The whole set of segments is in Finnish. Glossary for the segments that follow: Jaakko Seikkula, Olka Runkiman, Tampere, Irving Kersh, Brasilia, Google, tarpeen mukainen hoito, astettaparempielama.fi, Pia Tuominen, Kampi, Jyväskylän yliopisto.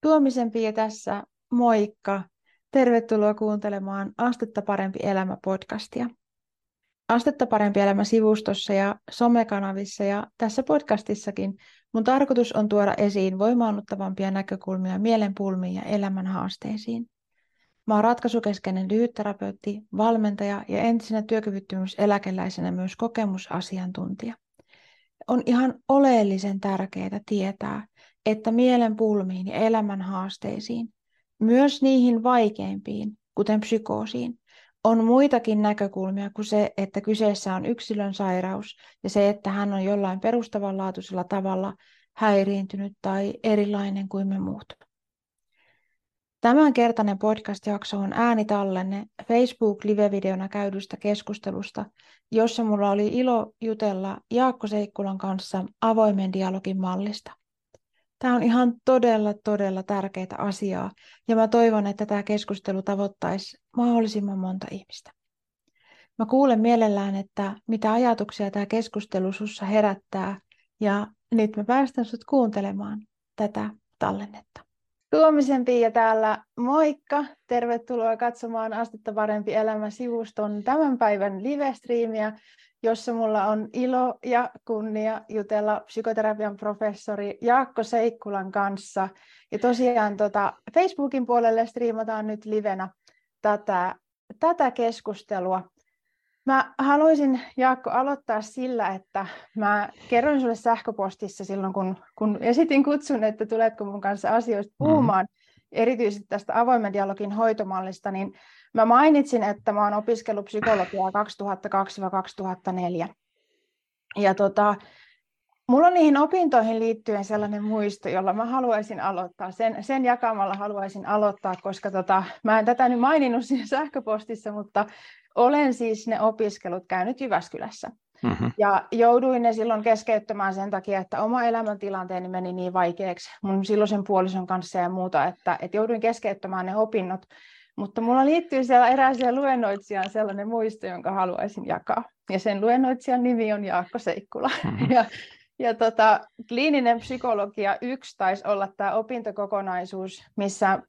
Tuomisen Pia tässä, moikka! Tervetuloa kuuntelemaan Astetta parempi elämä -podcastia. Astetta parempi elämä -sivustossa ja somekanavissa ja tässä podcastissakin mun tarkoitus on tuoda esiin voimaannuttavampia näkökulmia mielenpulmiin ja elämän haasteisiin. Mä oon ratkaisukeskeinen lyhytterapeutti, valmentaja ja entisenä työkyvyttömyyseläkeläisenä myös kokemusasiantuntija. On ihan oleellisen tärkeää tietää, että mielen pulmiin ja elämän haasteisiin, myös niihin vaikeimpiin, kuten psykoosiin, on muitakin näkökulmia kuin se, että kyseessä on yksilön sairaus ja se, että hän on jollain perustavanlaatuisella tavalla häiriintynyt tai erilainen kuin me muut. Tämänkertainen podcast-jakso on äänitallenne Facebook-live-videona käydystä keskustelusta, jossa mulla oli ilo jutella Jaakko Seikkulan kanssa avoimen dialogin mallista. Tämä on ihan todella tärkeää asiaa, ja mä toivon, että tämä keskustelu tavoittaisi mahdollisimman monta ihmistä. Mä kuulen mielellään, että mitä ajatuksia tämä keskustelu sussa herättää, ja nyt mä päästän sut kuuntelemaan tätä tallennetta. Tuomisen Pia täällä, moikka! Tervetuloa katsomaan Astetta parempi elämä -sivuston tämän päivän live-striimiä, jossa mulla on ilo ja kunnia jutella psykoterapian professori Jaakko Seikkulan kanssa. Ja tosiaan Facebookin puolelle striimataan nyt livenä tätä keskustelua. Mä haluaisin, Jaakko, aloittaa sillä, että mä kerron sulle sähköpostissa silloin, kun esitin kutsun, että tuletko mun kanssa asioista puhumaan, erityisesti tästä avoimen dialogin hoitomallista, niin mä mainitsin, että mä oon opiskellut psykologiaa 2002-2004. Ja mulla on niihin opintoihin liittyen sellainen muisto, jolla mä haluaisin aloittaa. Sen jakamalla haluaisin aloittaa, koska mä en tätä nyt maininnut siinä sähköpostissa, mutta olen siis ne opiskelut käynyt Jyväskylässä. Ja jouduin ne silloin keskeyttämään sen takia, että oma elämäntilanteeni meni niin vaikeaksi mun silloisen puolison kanssa ja muuta, että jouduin keskeyttämään ne opinnot. Mutta mulla liittyy siellä erääseen luennoitsijaan sellainen muisto, jonka haluaisin jakaa. Ja sen luennoitsijan nimi on Jaakko Seikkula. Ja kliininen psykologia 1 taisi olla tämä opintokokonaisuus, missä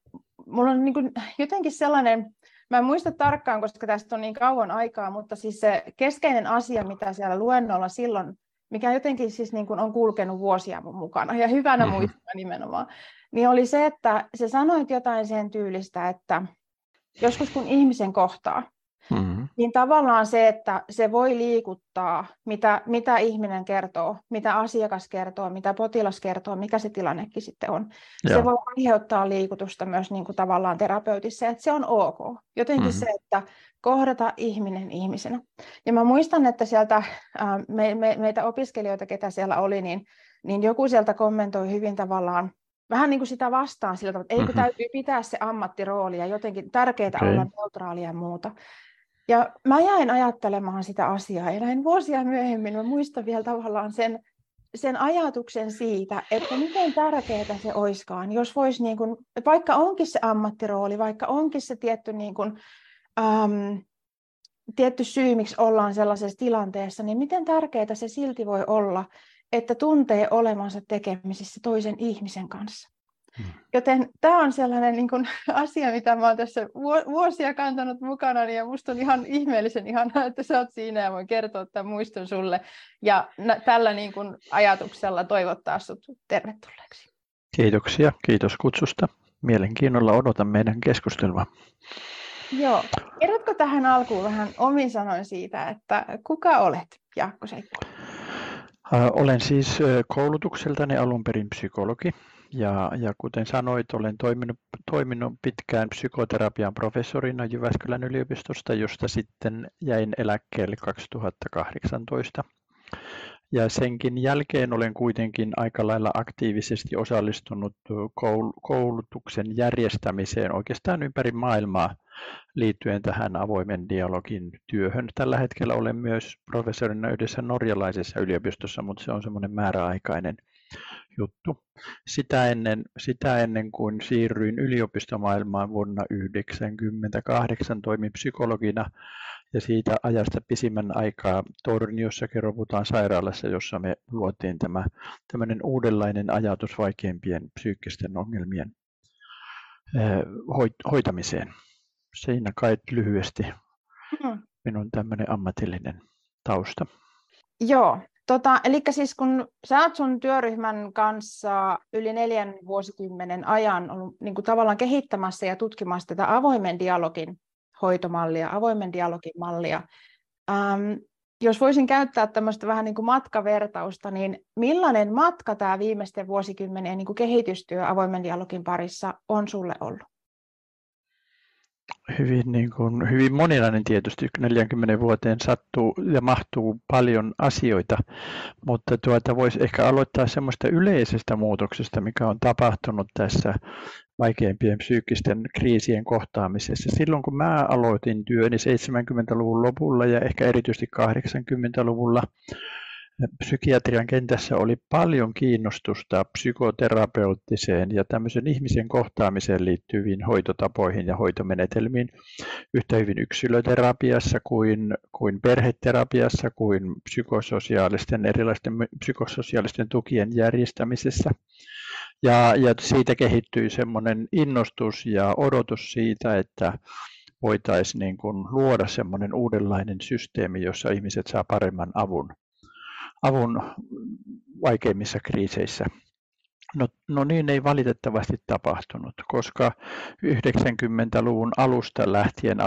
mulla on niin kuin jotenkin sellainen, mä en muista tarkkaan, koska tästä on niin kauan aikaa, mutta siis se keskeinen asia, mitä siellä luennolla silloin, mikä jotenkin siis niin kuin on kulkenut vuosia mun mukana ja hyvänä muistona nimenomaan, niin oli se, että sä sanoit jotain sen tyylistä, että joskus kun ihmisen kohtaa, niin tavallaan se, että se voi liikuttaa, mitä ihminen kertoo, mitä asiakas kertoo, mitä potilas kertoo, mikä se tilannekin sitten on. Joo. Se voi aiheuttaa liikutusta myös niin kuin tavallaan terapeutissä, että se on ok. Jotenkin se, että kohdata ihminen ihmisenä. Ja mä muistan, että sieltä meitä opiskelijoita, ketä siellä oli, niin joku sieltä kommentoi hyvin tavallaan, vähän niin kuin sitä vastaan sillä tavalla, että eikö täytyy pitää se ammattirooli ja jotenkin tärkeää olla neutraalia ja muuta. Ja mä jäin ajattelemaan sitä asiaa ja näin vuosia myöhemmin mä muistan vielä tavallaan sen ajatuksen siitä, että miten tärkeää se olisikaan, jos voisi niin kuin, vaikka onkin se ammattirooli, vaikka onkin se tietty, niin kuin, tietty syy, miksi ollaan sellaisessa tilanteessa, niin miten tärkeää se silti voi olla, että tuntee olemansa tekemisissä toisen ihmisen kanssa. Joten tämä on sellainen niin kuin asia, mitä mä oon tässä vuosia kantanut mukana, ja musta on ihan ihmeellisen ihanaa, että sä oot siinä ja voin kertoa tämän muiston sulle. Ja tällä niin kuin ajatuksella toivottaa sut tervetulleeksi. Kiitoksia, kiitos kutsusta. Mielenkiinnolla odotan meidän keskustelua. Joo, kerrotko tähän alkuun vähän omin sanoin siitä, että kuka olet, Jaakko Seikkula? Olen siis koulutukseltani alun perin psykologi. Ja kuten sanoit, olen toiminut pitkään psykoterapian professorina Jyväskylän yliopistosta, josta sitten jäin eläkkeelle 2018. Ja senkin jälkeen olen kuitenkin aika lailla aktiivisesti osallistunut koulutuksen järjestämiseen oikeastaan ympäri maailmaa liittyen tähän avoimen dialogin työhön. Tällä hetkellä olen myös professorina yhdessä norjalaisessa yliopistossa, mutta se on semmoinen määräaikainen juttu. Sitä ennen kuin siirryin yliopistomaailmaan vuonna 1998, toimin psykologina ja siitä ajasta pisimmän aikaa Torniossa Keroputaan sairaalassa, jossa me luotiin tämmöinen uudenlainen ajatus vaikeimpien psyykkisten ongelmien hoitamiseen. Siinä kai lyhyesti minun tämmöinen ammatillinen tausta. Joo, eli siis kun sä oot sun työryhmän kanssa yli 4 vuosikymmenen ajan ollut niin kuin tavallaan kehittämässä ja tutkimassa tätä avoimen dialogin hoitomallia, avoimen dialogin mallia. Jos voisin käyttää tämmöistä vähän niin kuin matkavertausta, niin millainen matka tämä viimeisten vuosikymmenien niin kuin kehitystyö avoimen dialogin parissa on sulle ollut? Hyvin moninainen tietysti, 40 vuoteen sattuu ja mahtuu paljon asioita, mutta voisi ehkä aloittaa semmoista yleisestä muutoksesta, mikä on tapahtunut tässä vaikeimpien psyykkisten kriisien kohtaamisessa. Silloin kun mä aloitin työni 70-luvun lopulla ja ehkä erityisesti 80-luvulla, psykiatrian kentässä oli paljon kiinnostusta psykoterapeuttiseen ja tämmöisen ihmisen kohtaamiseen liittyviin hoitotapoihin ja hoitomenetelmiin yhtä hyvin yksilöterapiassa kuin perheterapiassa kuin psykososiaalisten erilaisten psykososiaalisten tukien järjestämisessä. Ja siitä kehittyi semmoinen innostus ja odotus siitä, että voitaisiin luoda semmoinen uudenlainen systeemi, jossa ihmiset saa paremman avun vaikeimmissa kriiseissä. No niin ei valitettavasti tapahtunut, koska 90-luvun alusta lähtien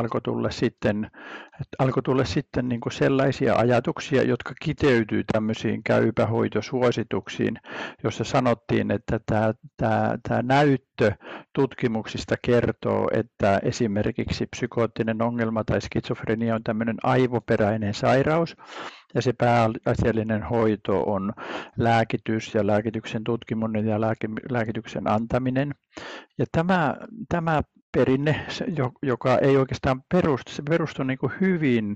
alkoi tulla sitten niin kuin sellaisia ajatuksia, jotka kiteytyy tämmöisiin käypähoitosuosituksiin, jossa sanottiin, että tämä näyttö tutkimuksista kertoo, että esimerkiksi psykoottinen ongelma tai skitsofrenia on tämmöinen aivoperäinen sairaus, ja se pääasiallinen hoito on lääkitys ja lääkityksen tutkiminen ja lääkityksen antaminen. Ja tämä perinne, joka ei oikeastaan perustu niin kuin hyvin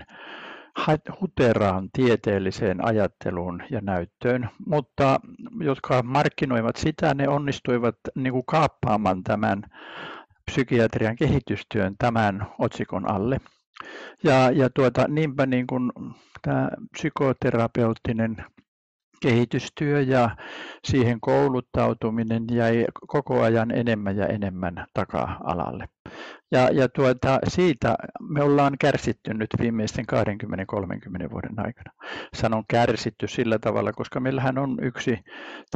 huteraan tieteelliseen ajatteluun ja näyttöön, mutta jotka markkinoivat sitä, ne onnistuivat niin kuin kaappaamaan tämän psykiatrian kehitystyön tämän otsikon alle. Niinpä niin kuin tämä psykoterapeuttinen kehitystyö ja siihen kouluttautuminen jäi koko ajan enemmän ja enemmän taka-alalle. Siitä me ollaan kärsitty nyt viimeisten 20-30 vuoden aikana. Sanon kärsitty sillä tavalla, koska meillähän on yksi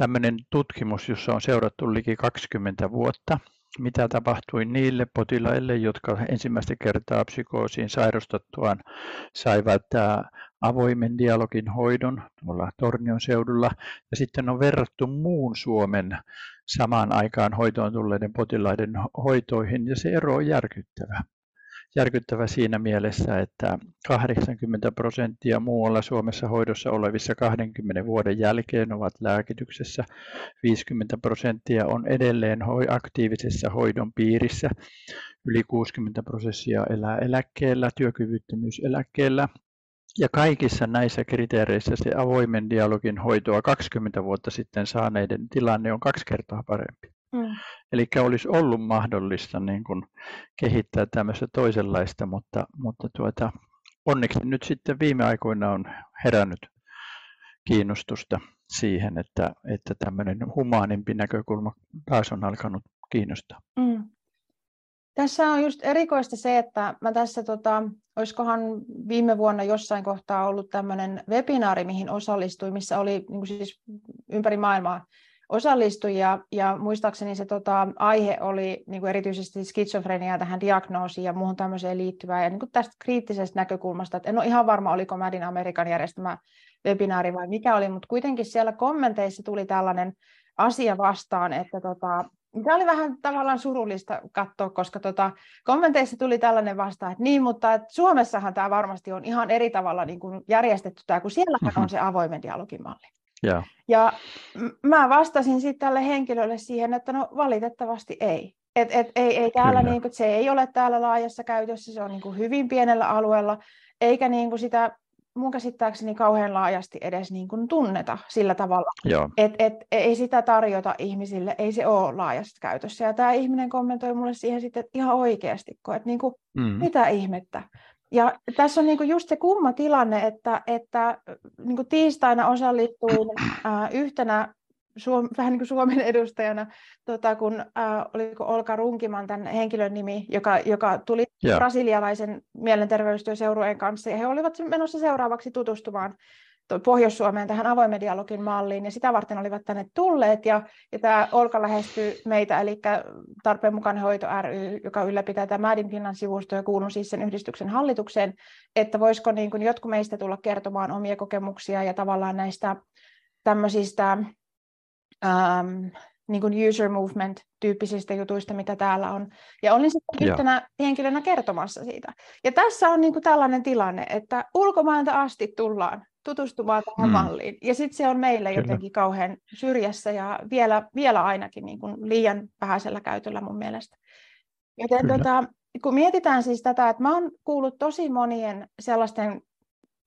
tämmöinen tutkimus, jossa on seurattu liki 20 vuotta. Mitä tapahtui niille potilaille, jotka ensimmäistä kertaa psykoosiin sairastuttuaan saivat avoimen dialogin hoidon tuolla Tornion seudulla, ja sitten on verrattu muun Suomen samaan aikaan hoitoon tulleiden potilaiden hoitoihin, ja se ero on järkyttävä. Järkyttävä siinä mielessä, että 80% muualla Suomessa hoidossa olevissa 20 vuoden jälkeen ovat lääkityksessä, 50% on edelleen aktiivisessa hoidon piirissä, yli 60% elää eläkkeellä, työkyvyttömyyseläkkeellä. Ja kaikissa näissä kriteereissä se avoimen dialogin hoitoa 20 vuotta sitten saaneiden tilanne on 2 kertaa parempi. Eli olisi ollut mahdollista kehittää tämmöistä toisenlaista, mutta onneksi nyt sitten viime aikoina on herännyt kiinnostusta siihen, että tämmöinen humaanimpi näkökulma taas on alkanut kiinnostaa. Tässä on just erikoista se, että mä tässä, olisikohan viime vuonna jossain kohtaa ollut tämmöinen webinaari, mihin osallistuin, missä oli siis ympäri maailmaa osallistujia, ja muistaakseni se aihe oli erityisesti skitsofrenia tähän diagnoosiin ja muuhun tämmöiseen liittyvää, ja tästä kriittisestä näkökulmasta, että en ole ihan varma, oliko Mad in American järjestämä webinaari vai mikä oli, mutta kuitenkin siellä kommenteissa tuli tällainen asia vastaan, että tämä oli vähän tavallaan surullista katsoa, koska kommenteissa tuli tällainen vastaan, että niin, mutta että Suomessahan tämä varmasti on ihan eri tavalla niin kuin järjestetty tämä, kun siellähän on se avoimen dialogin malli. Yeah. Ja mä vastasin sitten tälle henkilölle siihen, että no valitettavasti ei. Ei täällä se ei ole täällä laajassa käytössä, se on hyvin pienellä alueella, eikä sitä mun käsittääkseni kauhean laajasti edes tunneta sillä tavalla, että ei sitä tarjota ihmisille, ei se ole laajasti käytössä. Ja tämä ihminen kommentoi mulle siihen sitten, että ihan oikeasti, että mitä ihmettä. Ja tässä on just se kumma tilanne, että tiistaina osallistuin yhtenä vähän niin kuin Suomen edustajana, kun oliko Olka Runkiman tämän henkilön nimi, joka tuli brasilialaisen mielenterveystyöseurueen kanssa, ja he olivat menossa seuraavaksi tutustumaan Pohjois-Suomeen tähän avoimen dialogin malliin, ja sitä varten olivat tänne tulleet, ja tämä Olka lähestyy meitä, eli tarpeen mukainen hoito ry, joka ylläpitää tämä Mad in Finland-sivusto, ja kuulun siis sen yhdistyksen hallitukseen, että voisiko niin kuin jotkut meistä tulla kertomaan omia kokemuksia ja tavallaan näistä tämmöisistä niin kuin user movement-tyyppisistä jutuista, mitä täällä on. Ja olin sitten yhtenä henkilönä kertomassa siitä. Ja tässä on niin kuin tällainen tilanne, että ulkomailta asti tullaan tutustumaan tähän malliin. Ja sitten se on meillä jotenkin kauhean syrjässä ja vielä ainakin niin kuin liian vähäisellä käytöllä mun mielestä. Joten kun mietitään siis tätä, että mä oon kuullut tosi monien sellaisten,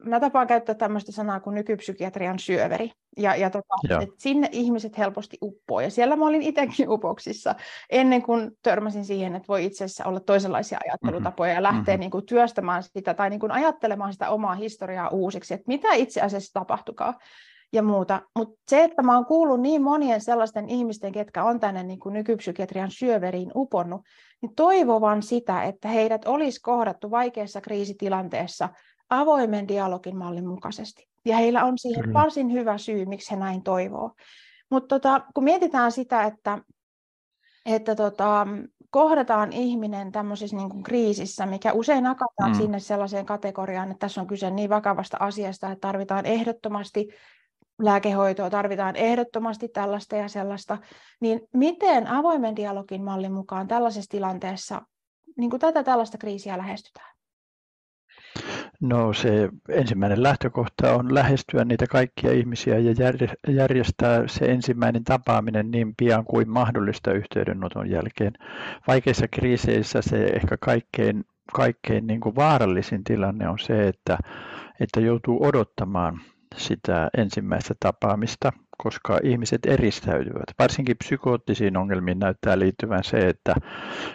mä tapaan käyttää tämmöistä sanaa kuin nykypsykiatrian syöveri. Että sinne ihmiset helposti uppoo. Ja siellä mä olin itsekin upoksissa ennen kuin törmäsin siihen, että voi itse asiassa olla toisenlaisia ajattelutapoja ja lähteä niin kuin työstämään sitä tai niin kuin ajattelemaan sitä omaa historiaa uusiksi, että mitä itse asiassa tapahtukaa ja muuta. Mutta se, että mä oon kuullut niin monien sellaisten ihmisten, ketkä on tänne niin kuin nykypsykiatrian syöveriin uponnut, niin toivovan sitä, että heidät olisi kohdattu vaikeassa kriisitilanteessa avoimen dialogin mallin mukaisesti. Ja heillä on siihen varsin hyvä syy, miksi he näin toivoo. Mutta kun mietitään sitä, että kohdataan ihminen tämmöisessä niin kuin kriisissä, mikä usein nakataan sinne sellaiseen kategoriaan, että tässä on kyse niin vakavasta asiasta, että tarvitaan ehdottomasti lääkehoitoa, tarvitaan ehdottomasti tällaista ja sellaista, niin miten avoimen dialogin mallin mukaan tällaisessa tilanteessa niin kuin tällaista kriisiä lähestytään? No se ensimmäinen lähtökohta on lähestyä niitä kaikkia ihmisiä ja järjestää se ensimmäinen tapaaminen niin pian kuin mahdollista yhteydenoton jälkeen. Vaikeissa kriiseissä se ehkä kaikkein niin kuin vaarallisin tilanne on se, että joutuu odottamaan sitä ensimmäistä tapaamista, koska ihmiset eristäytyvät. Varsinkin psykoottisiin ongelmiin näyttää liittyvän se, että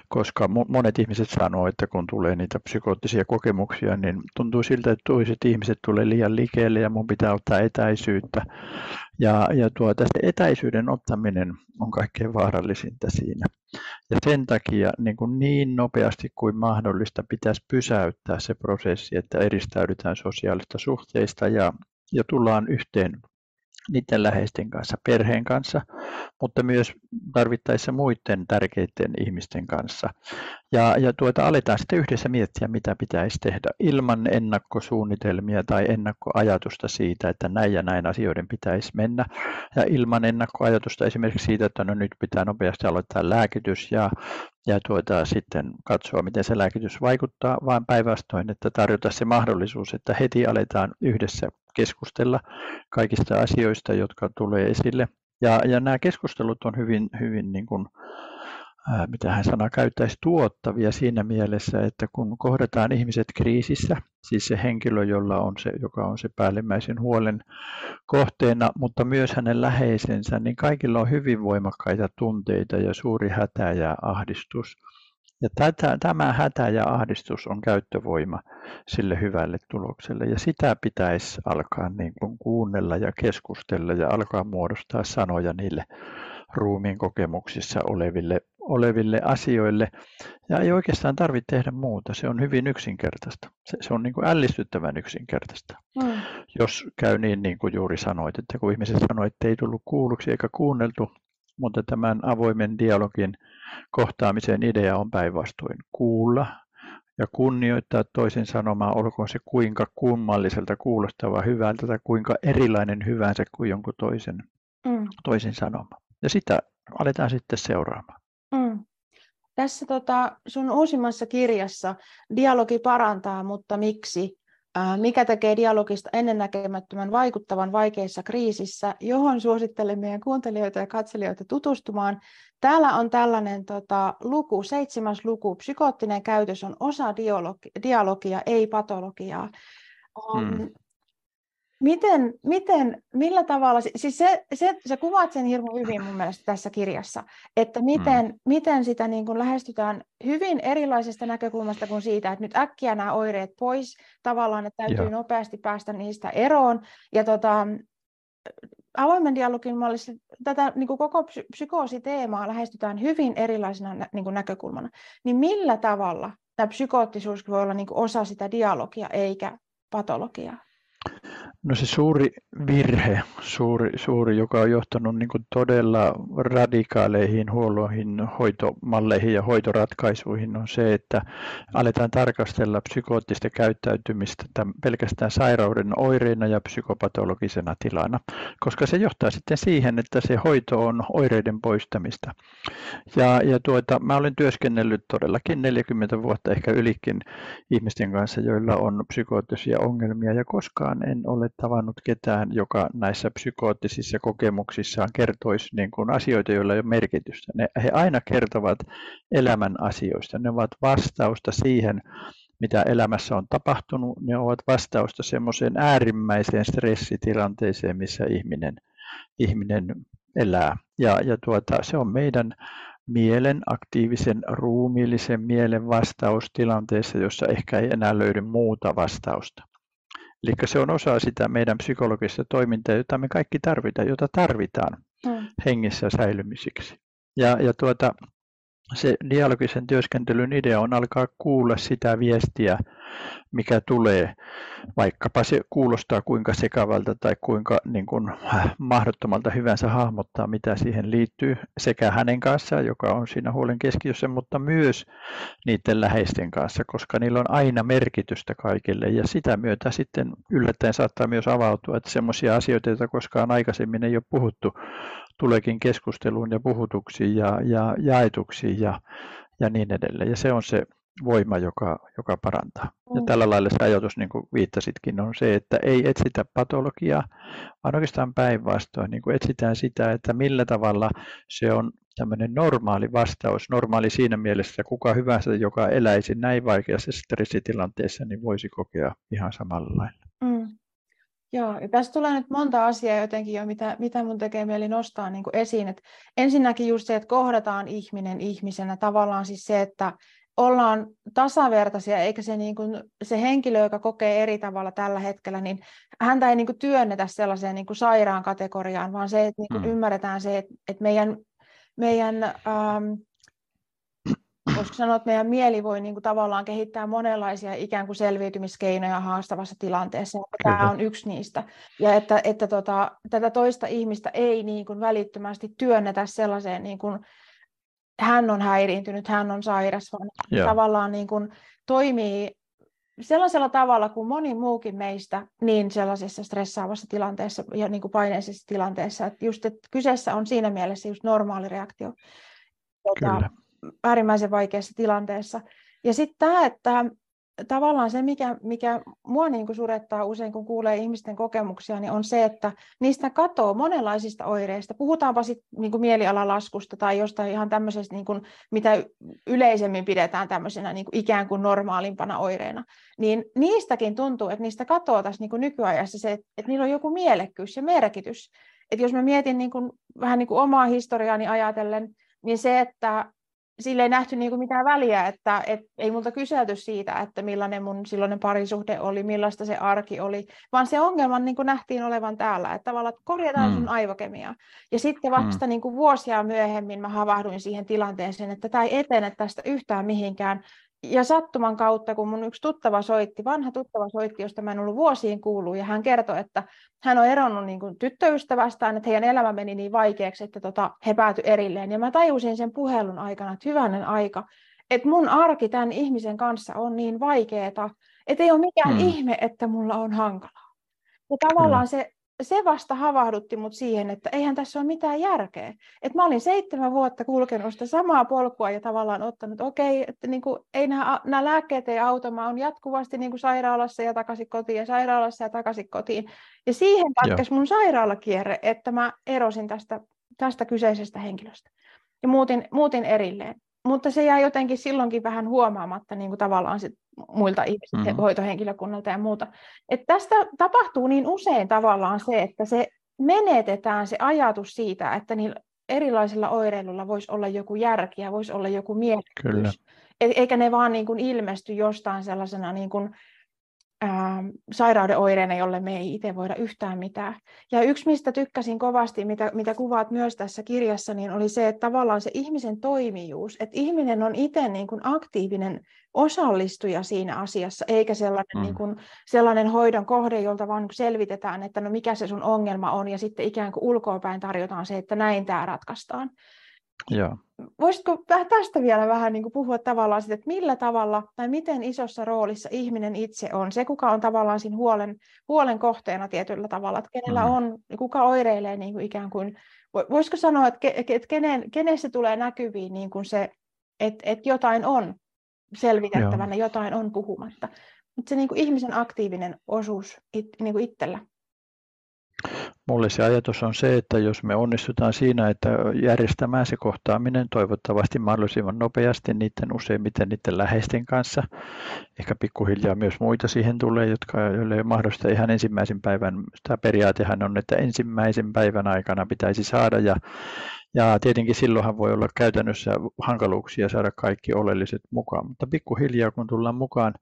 koska monet ihmiset sanoo, että kun tulee niitä psykoottisia kokemuksia, niin tuntuu siltä, että toiset ihmiset tulee liian liikkeelle ja mun pitää ottaa etäisyyttä. Ja tästä etäisyyden ottaminen on kaikkein vaarallisinta siinä. Ja sen takia niin nopeasti kuin mahdollista pitäisi pysäyttää se prosessi, että eristäydytään sosiaalista suhteista ja tullaan yhteen niiden läheisten kanssa, perheen kanssa, mutta myös tarvittaessa muiden tärkeiden ihmisten kanssa. Ja aletaan sitten yhdessä miettiä, mitä pitäisi tehdä ilman ennakkosuunnitelmia tai ennakkoajatusta siitä, että näin ja näin asioiden pitäisi mennä. Ja ilman ennakkoajatusta esimerkiksi siitä, että no nyt pitää nopeasti aloittaa lääkitys ja sitten katsoa, miten se lääkitys vaikuttaa, vaan päinvastoin, että tarjota se mahdollisuus, että heti aletaan yhdessä keskustella kaikista asioista, jotka tulee esille. Ja nämä keskustelut on hyvin niin kuin, mitä hän sanaa käyttäisi, tuottavia siinä mielessä, että kun kohdataan ihmiset kriisissä, siis se henkilö, joka on se päällimmäisen huolen kohteena, mutta myös hänen läheisensä, niin kaikilla on hyvin voimakkaita tunteita ja suuri hätä ja ahdistus. Ja tämä hätä ja ahdistus on käyttövoima sille hyvälle tulokselle, ja sitä pitäisi alkaa niin kuin kuunnella ja keskustella ja alkaa muodostaa sanoja niille ruumiin kokemuksissa oleville asioille. Ja ei oikeastaan tarvitse tehdä muuta, se on hyvin yksinkertaista. Se on niin kuin ällistyttävän yksinkertaista. Jos käy niin kuin juuri sanoit, että kun ihmiset sanoivat, että ei tullut kuulluksi eikä kuunneltu, mutta tämän avoimen dialogin kohtaamisen idea on päinvastoin kuulla ja kunnioittaa toisen sanomaa, olkoon se kuinka kummalliselta kuulostava hyvältä tai kuinka erilainen hyvänsä kuin jonkun toisen sanoma. Ja sitä aletaan sitten seuraamaan. Tässä sun uusimmassa kirjassa dialogi parantaa, mutta miksi? Mikä tekee dialogista ennennäkemättömän vaikuttavan vaikeissa kriisissä, johon suosittelen meidän kuuntelijoita ja katselijoita tutustumaan. Täällä on tällainen luku, 7. luku, psykoottinen käytös on osa dialogia, ei patologiaa. Millä tavalla, siis sä kuvaat sen hirmu hyvin mun mielestä tässä kirjassa, että miten sitä niin kuin lähestytään hyvin erilaisesta näkökulmasta kuin siitä, että nyt äkkiä nämä oireet pois, tavallaan että täytyy nopeasti päästä niistä eroon. Ja avoimen dialogin mallissa tätä niin kuin koko psykoositeemaa lähestytään hyvin erilaisena niin kuin näkökulmana, niin millä tavalla tämä psykoottisuus voi olla niin kuin osa sitä dialogia eikä patologiaa? No se suuri virhe, suuri joka on johtanut niin kuin todella radikaaleihin huolloihin, hoitomalleihin ja hoitoratkaisuihin, on se, että aletaan tarkastella psykoottista käyttäytymistä pelkästään sairauden oireina ja psykopatologisena tilana, koska se johtaa sitten siihen, että se hoito on oireiden poistamista. Mä olen työskennellyt todellakin 40 vuotta, ehkä ylikin, ihmisten kanssa, joilla on psykoottisia ongelmia, ja koskaan en ole tavannut ketään, joka näissä psykoottisissa kokemuksissaan kertoisi niin kuin asioita, joilla ei ole merkitystä. He aina kertovat elämän asioista. Ne ovat vastausta siihen, mitä elämässä on tapahtunut. Ne ovat vastausta semmoiseen äärimmäiseen stressitilanteeseen, missä ihminen elää. Se on meidän mielen, aktiivisen ruumiillisen mielen vastaus tilanteessa, jossa ehkä ei enää löydy muuta vastausta. Eli se on osa sitä meidän psykologista toimintaa, jota me kaikki tarvitaan, jota tarvitaan hengissä säilymiseksi. Se dialogisen työskentelyn idea on alkaa kuulla sitä viestiä, mikä tulee, vaikkapa se kuulostaa kuinka sekavalta tai kuinka niin kuin mahdottomalta hyvänsä hahmottaa, mitä siihen liittyy, sekä hänen kanssaan, joka on siinä huolen keskiössä, mutta myös niiden läheisten kanssa, koska niillä on aina merkitystä kaikille, ja sitä myötä sitten yllättäen saattaa myös avautua, että semmoisia asioita, joita koskaan aikaisemmin ei ole puhuttu, tuleekin keskusteluun ja puhutuksiin ja jaetuksiin ja niin edelleen. Ja se on se voima, joka parantaa. Ja tällä lailla se ajatus, niin kuin viittasitkin, on se, että ei etsitä patologiaa, vaan oikeastaan päinvastoin niin kuin etsitään sitä, että millä tavalla se on tämmöinen normaali vastaus. Normaali siinä mielessä, että kuka hyvänsä, joka eläisi näin vaikeassa stressitilanteessa, niin voisi kokea ihan samalla lailla. Joo, ja tässä tulee nyt monta asiaa jotenkin jo, mitä mun tekee mieli nostaa niin kuin esiin. Et ensinnäkin just se, että kohdataan ihminen ihmisenä, tavallaan siis se, että ollaan tasavertaisia, eikä se, niin kuin, se henkilö, joka kokee eri tavalla tällä hetkellä, niin häntä ei niin kuin työnnetä sellaiseen niin kuin sairaan kategoriaan, vaan se, että niin kuin ymmärretään se, että koska sanoa, että meidän mieli voi niin kuin tavallaan kehittää monenlaisia ikään kuin selviytymiskeinoja haastavassa tilanteessa. Tämä on yksi niistä. Ja että tätä toista ihmistä ei niin kuin välittömästi työnnetä sellaiseen, niin kuin, hän on häiriintynyt, hän on sairas, vaan tavallaan niin kuin toimii sellaisella tavalla kuin moni muukin meistä niin sellaisessa stressaavassa tilanteessa ja niin kuin paineisessa tilanteessa. Että just, että kyseessä on siinä mielessä just normaali reaktio. Kyllä. Äärimmäisen vaikeassa tilanteessa. Ja sitten tämä, että tavallaan se, mikä minua niin surettaa usein, kun kuulee ihmisten kokemuksia, niin on se, että niistä katoo monenlaisista oireista. Puhutaanpa sitten niin mielialalaskusta tai jostain ihan tämmöisestä, niin kuin, mitä yleisemmin pidetään tämmöisenä niin kuin ikään kuin normaalimpana oireena. Niin niistäkin tuntuu, että niistä katoo tässä niin nykyajassa se, että niillä on joku mielekkyys ja merkitys. Et jos mä mietin niin kuin, vähän niin kuin omaa historiaani ajatellen, niin se, että sillä ei nähty niinku mitään väliä, että ei multa kyselty siitä, että millainen mun silloinen parisuhde oli, millaista se arki oli, vaan se ongelma niinku nähtiin olevan täällä, että tavallaan korjataan sun aivokemiaa. Ja sitten vasta niinku vuosia myöhemmin mä havahduin siihen tilanteeseen, että tämä ei etene tästä yhtään mihinkään. Ja sattuman kautta, kun mun yksi vanha tuttava soitti, josta mä en ollut vuosiin kuullut, ja hän kertoi, että hän on eronnut niin kuin tyttöystävästään, että heidän elämä meni niin vaikeaksi, että he päätyi erilleen. Ja mä tajusin sen puhelun aikana, että hyvänen aika, että mun arki tämän ihmisen kanssa on niin vaikeaa, että ei ole mikään ihme, että mulla on hankalaa. Ja tavallaan se vasta havahdutti mut siihen, että eihän tässä ole mitään järkeä. Et mä olin 7 vuotta kulkenut sitä samaa polkua ja tavallaan ottanut, että niinku, ei nämä lääkkeet ei auta, mä oon jatkuvasti niinku sairaalassa ja takaisin kotiin ja sairaalassa ja takaisin kotiin. Ja siihen katkesi mun sairaalakierre, että mä erosin tästä kyseisestä henkilöstä ja muutin erilleen. Mutta se jäi jotenkin silloinkin vähän huomaamatta niin kuin tavallaan sit muilta ihmisiltä, hoitohenkilökunnalta ja muuta. Et tästä tapahtuu niin usein tavallaan se, että se menetetään se ajatus siitä, että niillä erilaisilla oireilulla voisi olla joku järki ja voisi olla joku mielekkyys. Eikä ne vaan niin kuin ilmesty jostain sellaisena niin kuin sairauden oireena, jolle me ei itse voida yhtään mitään. Ja yksi, mistä tykkäsin kovasti, mitä kuvaat myös tässä kirjassa, niin oli se, että tavallaan se ihmisen toimijuus, että ihminen on itse niin kuin aktiivinen osallistuja siinä asiassa, eikä sellainen, niin kuin, sellainen hoidon kohde, jolta vaan selvitetään, että no mikä se sun ongelma on, ja sitten ikään kuin ulkoapäin tarjotaan se, että näin tämä ratkaistaan. Joo. Voisitko tästä vielä vähän niin kuin puhua tavallaan siitä, että millä tavalla tai miten isossa roolissa ihminen itse on, se kuka on tavallaan siinä huolen kohteena tietyllä tavalla, että kenellä on, kuka oireilee niin kuin ikään kuin, voisiko sanoa, että kenessä tulee näkyviin niin kuin se, että jotain on selvitettävänä, joo, jotain on puhumatta, mutta se niin kuin ihmisen aktiivinen osuus niin kuin itsellä. Mulle se ajatus on se, että jos me onnistutaan siinä, että järjestämään se kohtaaminen toivottavasti mahdollisimman nopeasti niiden useimmiten niiden läheisten kanssa, ehkä pikkuhiljaa myös muita siihen tulee, joille ei mahdollista ihan ensimmäisen päivän, tämä periaatehan on, että ensimmäisen päivän aikana pitäisi saada ja tietenkin silloinhan voi olla käytännössä hankaluuksia saada kaikki oleelliset mukaan, mutta pikkuhiljaa kun tullaan mukaan,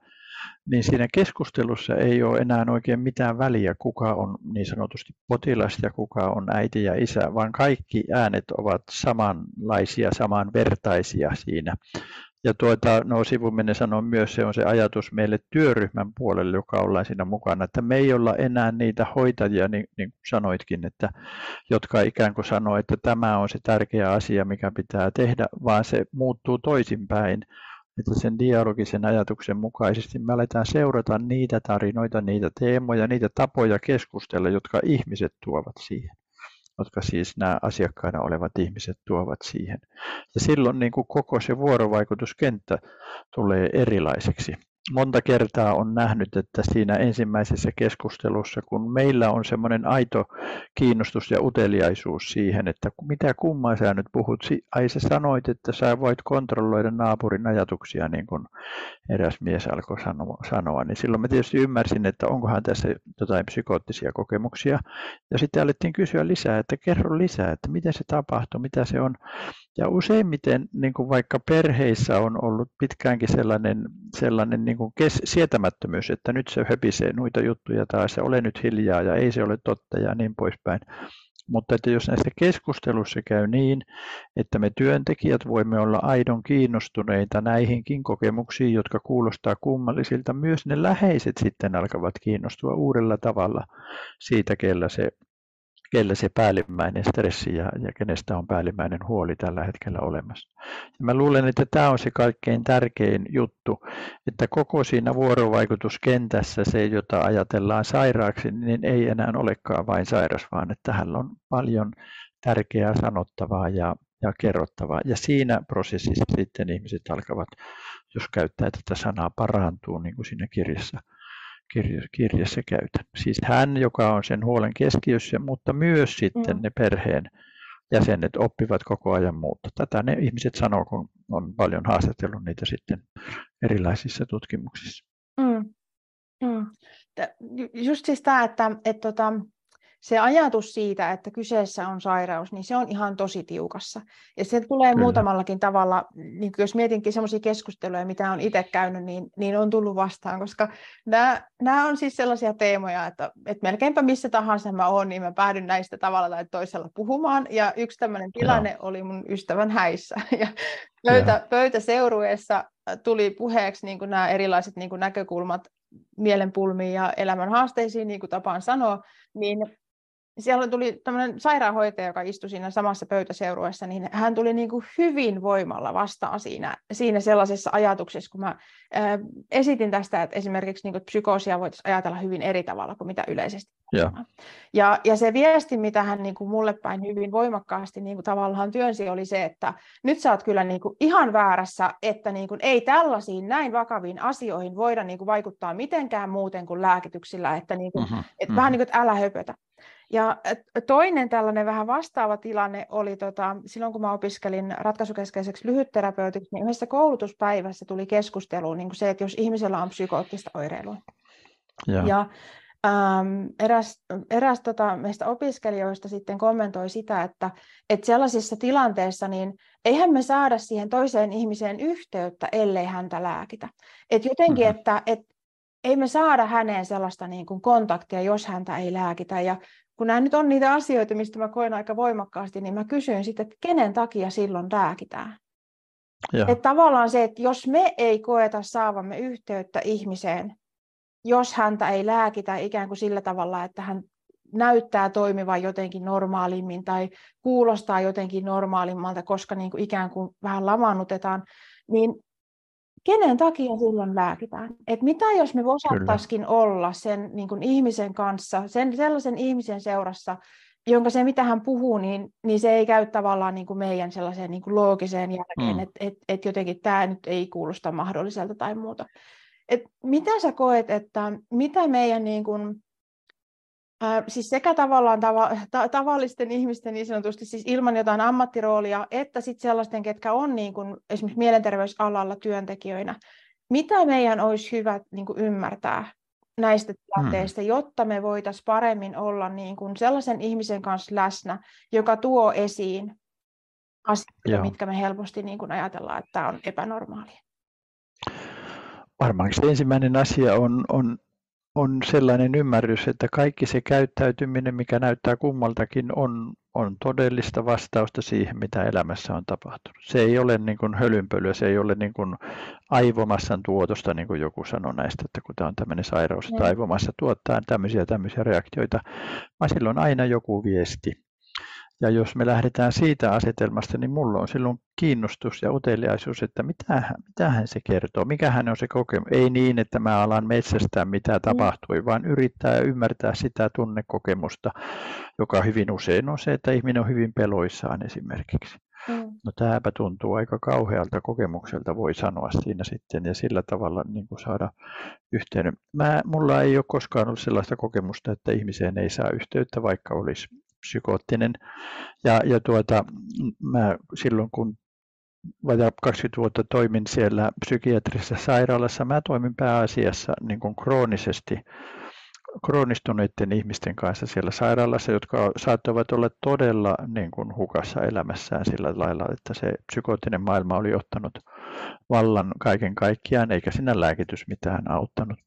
niin siinä keskustelussa ei ole enää oikein mitään väliä, kuka on niin sanotusti potilas ja kuka on äiti ja isä, vaan kaikki äänet ovat samanlaisia, samanvertaisia siinä. Ja no sivuminen sanoo myös, se on se ajatus meille työryhmän puolelle, joka ollaan siinä mukana, että me ei olla enää niitä hoitajia, niin kuin sanoitkin, että, jotka ikään kuin sanoo, että tämä on se tärkeä asia, mikä pitää tehdä, vaan se muuttuu toisinpäin. Että sen dialogisen ajatuksen mukaisesti me aletaan seurata niitä tarinoita, niitä teemoja, niitä tapoja keskustella, jotka ihmiset tuovat siihen, jotka siis nämä asiakkaina olevat ihmiset tuovat siihen. Ja silloin niin kuin koko se vuorovaikutuskenttä tulee erilaiseksi. Monta kertaa on nähnyt, että siinä ensimmäisessä keskustelussa, kun meillä on semmoinen aito kiinnostus ja uteliaisuus siihen, että mitä kummaa sä nyt puhut, ai sä sanoit, että sä voit kontrolloida naapurin ajatuksia, niin kuin eräs mies alkoi sanoa, niin silloin mä tietysti ymmärsin, että onkohan tässä jotain psykoottisia kokemuksia. Ja sitten alettiin kysyä lisää, että kerro lisää, että miten se tapahtuu, mitä se on. Ja useimmiten, niin kuin vaikka perheissä on ollut pitkäänkin sellainen niin kuin sietämättömyys, että nyt se höpisee noita juttuja taas ja ole nyt hiljaa ja ei se ole totta ja niin poispäin. Mutta että jos näistä keskustelussa käy niin, että me työntekijät voimme olla aidon kiinnostuneita näihinkin kokemuksiin, jotka kuulostaa kummallisilta, myös ne läheiset sitten alkavat kiinnostua uudella tavalla siitä, kellä se päällimmäinen stressi ja kenestä on päällimmäinen huoli tällä hetkellä olemassa. Ja mä luulen, että tämä on se kaikkein tärkein juttu, että koko siinä vuorovaikutuskentässä se, jota ajatellaan sairaaksi, niin ei enää olekaan vain sairas, vaan että tähän on paljon tärkeää sanottavaa ja kerrottavaa. Ja siinä prosessissa sitten ihmiset alkavat, jos käyttää tätä sanaa, parantuu niin kuin siinä kirjassa käytän. Siis hän, joka on sen huolen keskiössä, mutta myös sitten ne perheen jäsenet oppivat koko ajan muuta. Tätä ne ihmiset sanoo, kun on paljon haastatellut niitä sitten erilaisissa tutkimuksissa. Just siis tämä, että se ajatus siitä, että kyseessä on sairaus, niin se on ihan tosi tiukassa. Ja se tulee muutamallakin tavalla, niin jos mietinkin sellaisia keskusteluja, mitä on itse käynyt, niin on tullut vastaan, koska nämä on siis sellaisia teemoja, että melkeinpä missä tahansa mä oon, niin mä päädyn näistä tavalla tai toisella puhumaan. Ja yksi tämmöinen tilanne oli mun ystävän häissä. Ja pöytäseurueessa tuli puheeksi niin kuin nämä erilaiset niin kuin näkökulmat mielenpulmiin ja elämän haasteisiin, niin kuin tapaan sanoa, niin siellä tuli tämmöinen sairaanhoitaja, joka istui siinä samassa pöytäseurueessa, niin hän tuli niin kuin hyvin voimalla vastaan siinä sellaisessa ajatuksessa, kun mä esitin tästä, että esimerkiksi niin kuin psykoosia voitaisiin ajatella hyvin eri tavalla kuin mitä yleisesti. Ja se viesti, mitä hän niin kuin mulle päin hyvin voimakkaasti niin kuin tavallaan työnsi, oli se, että nyt sä oot kyllä niin kuin ihan väärässä, että niin kuin ei tällaisiin näin vakaviin asioihin voida niin kuin vaikuttaa mitenkään muuten kuin lääkityksillä, että niin kuin, vähän niin kuin, että älä höpötä. Ja toinen tällainen vähän vastaava tilanne oli silloin, kun mä opiskelin ratkaisukeskeiseksi lyhytterapeutiksi, niin yhdessä koulutuspäivässä tuli keskusteluun niin kuin se, että jos ihmisellä on psykoottista oireilua. Ja eräs meistä opiskelijoista sitten kommentoi sitä, että sellaisissa tilanteissa niin eihän me saada siihen toiseen ihmiseen yhteyttä, ellei häntä lääkitä. Et jotenkin, että ei me saada häneen sellaista niin kuin kontaktia, jos häntä ei lääkitä. Ja kun nämä nyt on niitä asioita, mistä mä koen aika voimakkaasti, niin mä kysyin sitten, että kenen takia silloin lääkitään. Että tavallaan se, että jos me ei koeta saavamme yhteyttä ihmiseen, jos häntä ei lääkitä ikään kuin sillä tavalla, että hän näyttää toimivan jotenkin normaalimmin tai kuulostaa jotenkin normaalimmalta, koska niin kuin ikään kuin vähän lamaannutetaan, niin kenen takia silloin lääkitään? Et mitä jos me osattaisikin olla sen niin kuin ihmisen kanssa, sellaisen ihmisen seurassa, jonka se mitä hän puhuu, niin se ei käy tavallaan niin kuin meidän sellaiseen niin kuin loogiseen jälkeen, että jotenkin tämä nyt ei kuulosta mahdolliselta tai muuta. Et mitä sä koet, että mitä meidän niin kuin, siis sekä tavallaan tavallisten ihmisten niin sanotusti siis ilman jotain ammattiroolia, että sitten sellaisten, ketkä on niin kuin esimerkiksi mielenterveysalalla työntekijöinä, mitä meidän olisi hyvä niin kuin ymmärtää näistä tilanteista, jotta me voitaisiin paremmin olla niin kuin sellaisen ihmisen kanssa läsnä, joka tuo esiin asioita, mitkä me helposti niin kuin ajatellaan, että tämä on epänormaalia. Varmaan ensimmäinen asia on sellainen ymmärrys, että kaikki se käyttäytyminen, mikä näyttää kummaltakin, on todellista vastausta siihen, mitä elämässä on tapahtunut. Se ei ole niin kuin hölynpölyä, se ei ole niin kuin aivomassan tuotosta, niin kuin joku sanoi näistä, että kun tämä on tämmöinen sairaus, että aivomassa tuottaa tämmöisiä reaktioita, vaan sillä on aina joku viesti. Ja jos me lähdetään siitä asetelmasta, niin mulla on silloin kiinnostus ja uteliaisuus, että mitähän se kertoo, mikähän on se kokemus. Ei niin, että mä alan metsästää, mitä tapahtui, vaan yrittää ymmärtää sitä tunnekokemusta, joka hyvin usein on se, että ihminen on hyvin peloissaan esimerkiksi. No tämäpä tuntuu aika kauhealta kokemukselta, voi sanoa siinä sitten, ja sillä tavalla niin kuin saada yhteyden. Mulla ei ole koskaan ollut sellaista kokemusta, että ihmiseen ei saa yhteyttä, vaikka olisi psykoottinen. Mä silloin kun vajaa 20 vuotta toimin siellä psykiatrisessa sairaalassa, mä toimin pääasiassa niin kuin kroonistuneiden ihmisten kanssa siellä sairaalassa, jotka saattoivat olla todella niin kuin hukassa elämässään sillä lailla, että se psykoottinen maailma oli ottanut vallan kaiken kaikkiaan, eikä sinä lääkitys mitään auttanut,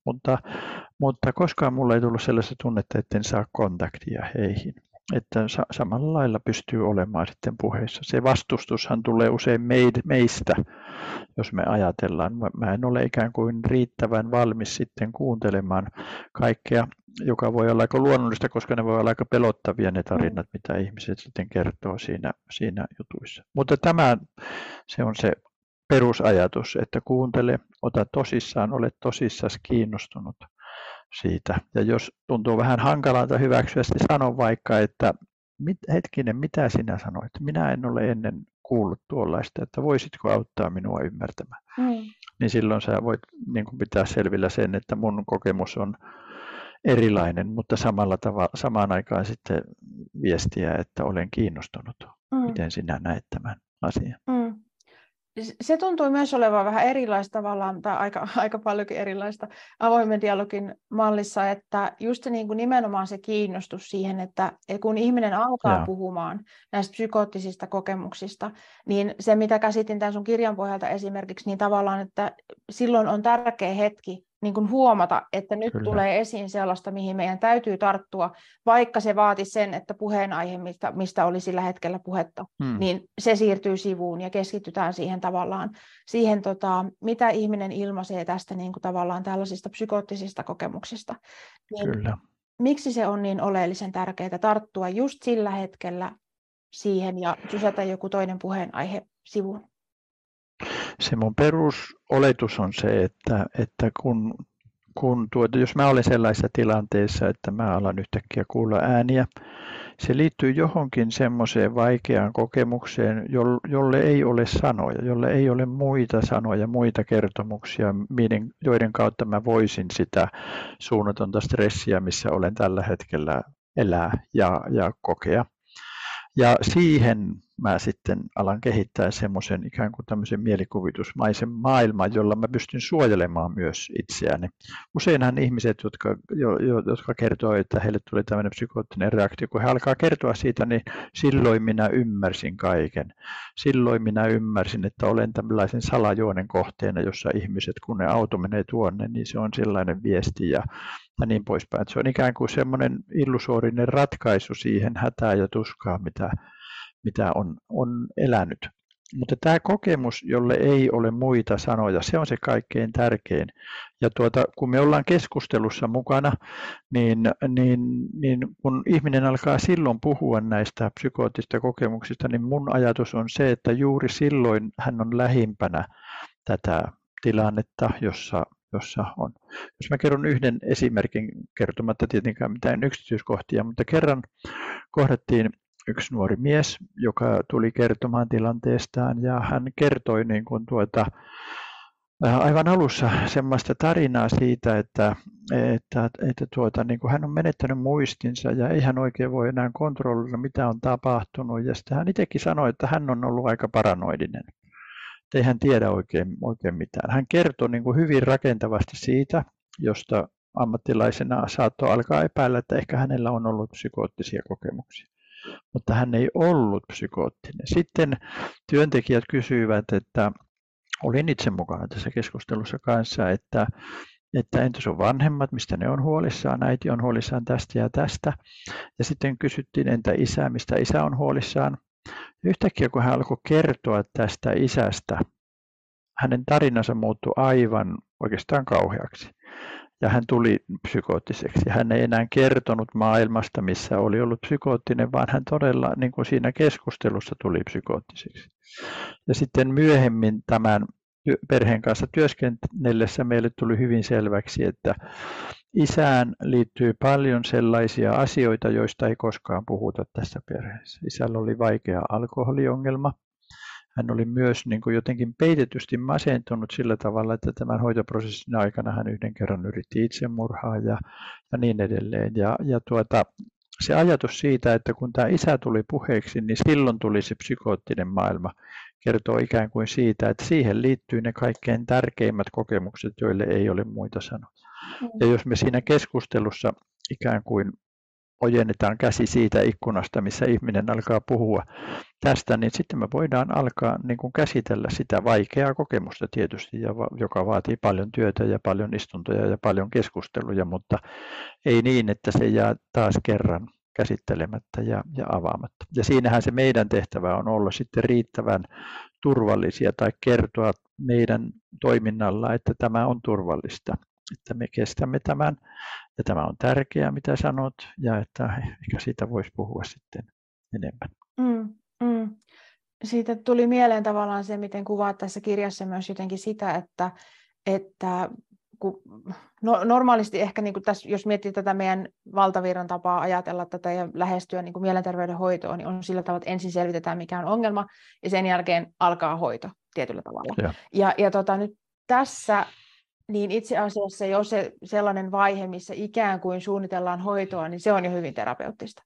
mutta koskaan mulla ei tullut sellaista tunnetta, etten saa kontaktia heihin. Että samalla lailla pystyy olemaan sitten puheessa. Se vastustushan tulee usein meistä, jos me ajatellaan. Mä en ole ikään kuin riittävän valmis sitten kuuntelemaan kaikkea, joka voi olla aika luonnollista, koska ne voi olla aika pelottavia ne tarinat, mitä ihmiset sitten kertoo siinä jutuissa. Mutta se on se perusajatus, että kuuntele, ota tosissaan, ole tosissaan kiinnostunut siitä. Ja jos tuntuu vähän hankalalta hyväksyä, niin sano vaikka, että hetkinen, mitä sinä sanoit? Minä en ole ennen kuullut tuollaista, että voisitko auttaa minua ymmärtämään? Niin silloin sä voit niin kuin pitää selvillä sen, että mun kokemus on erilainen, mutta samaan aikaan sitten viestiä, että olen kiinnostunut. Miten sinä näet tämän asian? Se tuntui myös olevan vähän erilaista tavallaan, tai aika paljonkin erilaista avoimen dialogin mallissa, että just se niin kuin nimenomaan se kiinnostus siihen, että kun ihminen alkaa puhumaan näistä psykoottisista kokemuksista, niin se mitä käsitin tämän sun kirjan pohjalta esimerkiksi, niin tavallaan, että silloin on tärkeä hetki niin kuin huomata, että nyt tulee esiin sellaista, mihin meidän täytyy tarttua, vaikka se vaati sen, että puheenaihe, mistä oli sillä hetkellä puhetta, niin se siirtyy sivuun ja keskitytään siihen tavallaan, siihen mitä ihminen ilmaisee tästä niin kuin tavallaan tällaisista psykoottisista kokemuksista. Niin miksi se on niin oleellisen tärkeää tarttua just sillä hetkellä siihen ja sysätä joku toinen puheenaihe sivuun? Se mun perusoletus on se, että jos mä olen sellaisessa tilanteessa, että mä alan yhtäkkiä kuulla ääniä, se liittyy johonkin semmoiseen vaikeaan kokemukseen, jolle ei ole sanoja, jolle ei ole muita sanoja, muita kertomuksia, joiden kautta mä voisin sitä suunnatonta stressiä, missä olen tällä hetkellä elää ja kokea. Ja siihen mä sitten alan kehittää semmoisen ikään kuin tämmöisen mielikuvitusmaisen maailman, jolla mä pystyn suojelemaan myös itseäni. Useinhan ihmiset, jotka kertoo, että heille tuli tämmöinen psykoottinen reaktio, kun he alkaa kertoa siitä, niin silloin minä ymmärsin kaiken. Silloin minä ymmärsin, että olen tällaisen salajuonen kohteena, jossa ihmiset, kun ne auto menee tuonne, niin se on sellainen viesti ja niin poispäin. Se on ikään kuin semmoinen illusoorinen ratkaisu siihen hätään ja tuskaan, mitä on elänyt. Mutta tämä kokemus, jolle ei ole muita sanoja, se on se kaikkein tärkein. Ja kun me ollaan keskustelussa mukana, niin kun ihminen alkaa silloin puhua näistä psykoottisista kokemuksista, niin mun ajatus on se, että juuri silloin hän on lähimpänä tätä tilannetta, jossa on. Jos mä kerron yhden esimerkin, kertomatta tietenkään mitään yksityiskohtia, mutta kerran kohdattiin yksi nuori mies, joka tuli kertomaan tilanteestaan, ja hän kertoi niin kuin aivan alussa semmoista tarinaa siitä, että niin kuin hän on menettänyt muistinsa ja ei hän oikein voi enää kontrolloida, mitä on tapahtunut, ja sitten hän itsekin sanoi, että hän on ollut aika paranoidinen. Ei hän tiedä oikein mitään. Hän kertoi niin kuin hyvin rakentavasti siitä, josta ammattilaisena saattoi alkaa epäillä, että ehkä hänellä on ollut psykoottisia kokemuksia. Mutta hän ei ollut psykoottinen. Sitten työntekijät kysyivät, että olin itse mukana tässä keskustelussa kanssa, että entä sun vanhemmat, mistä ne on huolissaan, äiti on huolissaan tästä ja tästä. Ja sitten kysyttiin, entä isä, mistä isä on huolissaan. Yhtäkkiä kun hän alkoi kertoa tästä isästä, hänen tarinansa muuttui aivan oikeastaan kauheaksi. Ja hän tuli psykoottiseksi. Hän ei enää kertonut maailmasta, missä oli ollut psykoottinen, vaan hän todella niin kuin siinä keskustelussa tuli psykoottiseksi. Ja sitten myöhemmin tämän perheen kanssa työskennellessä meille tuli hyvin selväksi, että isään liittyy paljon sellaisia asioita, joista ei koskaan puhuta tässä perheessä. Isällä oli vaikea alkoholiongelma. Hän oli myös niin kuin jotenkin peitetysti masentunut sillä tavalla, että tämän hoitoprosessin aikana hän yhden kerran yritti itsemurhaa ja niin edelleen. Se ajatus siitä, että kun tämä isä tuli puheeksi, niin silloin tuli se psykoottinen maailma, kertoo ikään kuin siitä, että siihen liittyy ne kaikkein tärkeimmät kokemukset, joille ei ole muita sanoja. Ja jos me siinä keskustelussa ikään kuin ojennetaan käsi siitä ikkunasta, missä ihminen alkaa puhua tästä, niin sitten me voidaan alkaa niin kuin käsitellä sitä vaikeaa kokemusta tietysti, joka vaatii paljon työtä ja paljon istuntoja ja paljon keskusteluja, mutta ei niin, että se jää taas kerran käsittelemättä ja avaamatta. Ja siinähän se meidän tehtävä on olla sitten riittävän turvallisia tai kertoa meidän toiminnalla, että tämä on turvallista, että me kestämme tämän ja tämä on tärkeää, mitä sanot, ja että ehkä siitä voisi puhua sitten enemmän. Siitä tuli mieleen tavallaan se, miten kuvaat tässä kirjassa myös jotenkin sitä, että normaalisti ehkä niin kuin tässä, jos miettii tätä meidän valtavirran tapaa ajatella tätä ja lähestyä niin kuin mielenterveyden hoitoon, niin on sillä tavalla, että ensin selvitetään, mikä on ongelma, ja sen jälkeen alkaa hoito tietyllä tavalla. Ja nyt tässä niin itse asiassa jo se sellainen vaihe, missä ikään kuin suunnitellaan hoitoa, niin se on jo hyvin terapeuttista.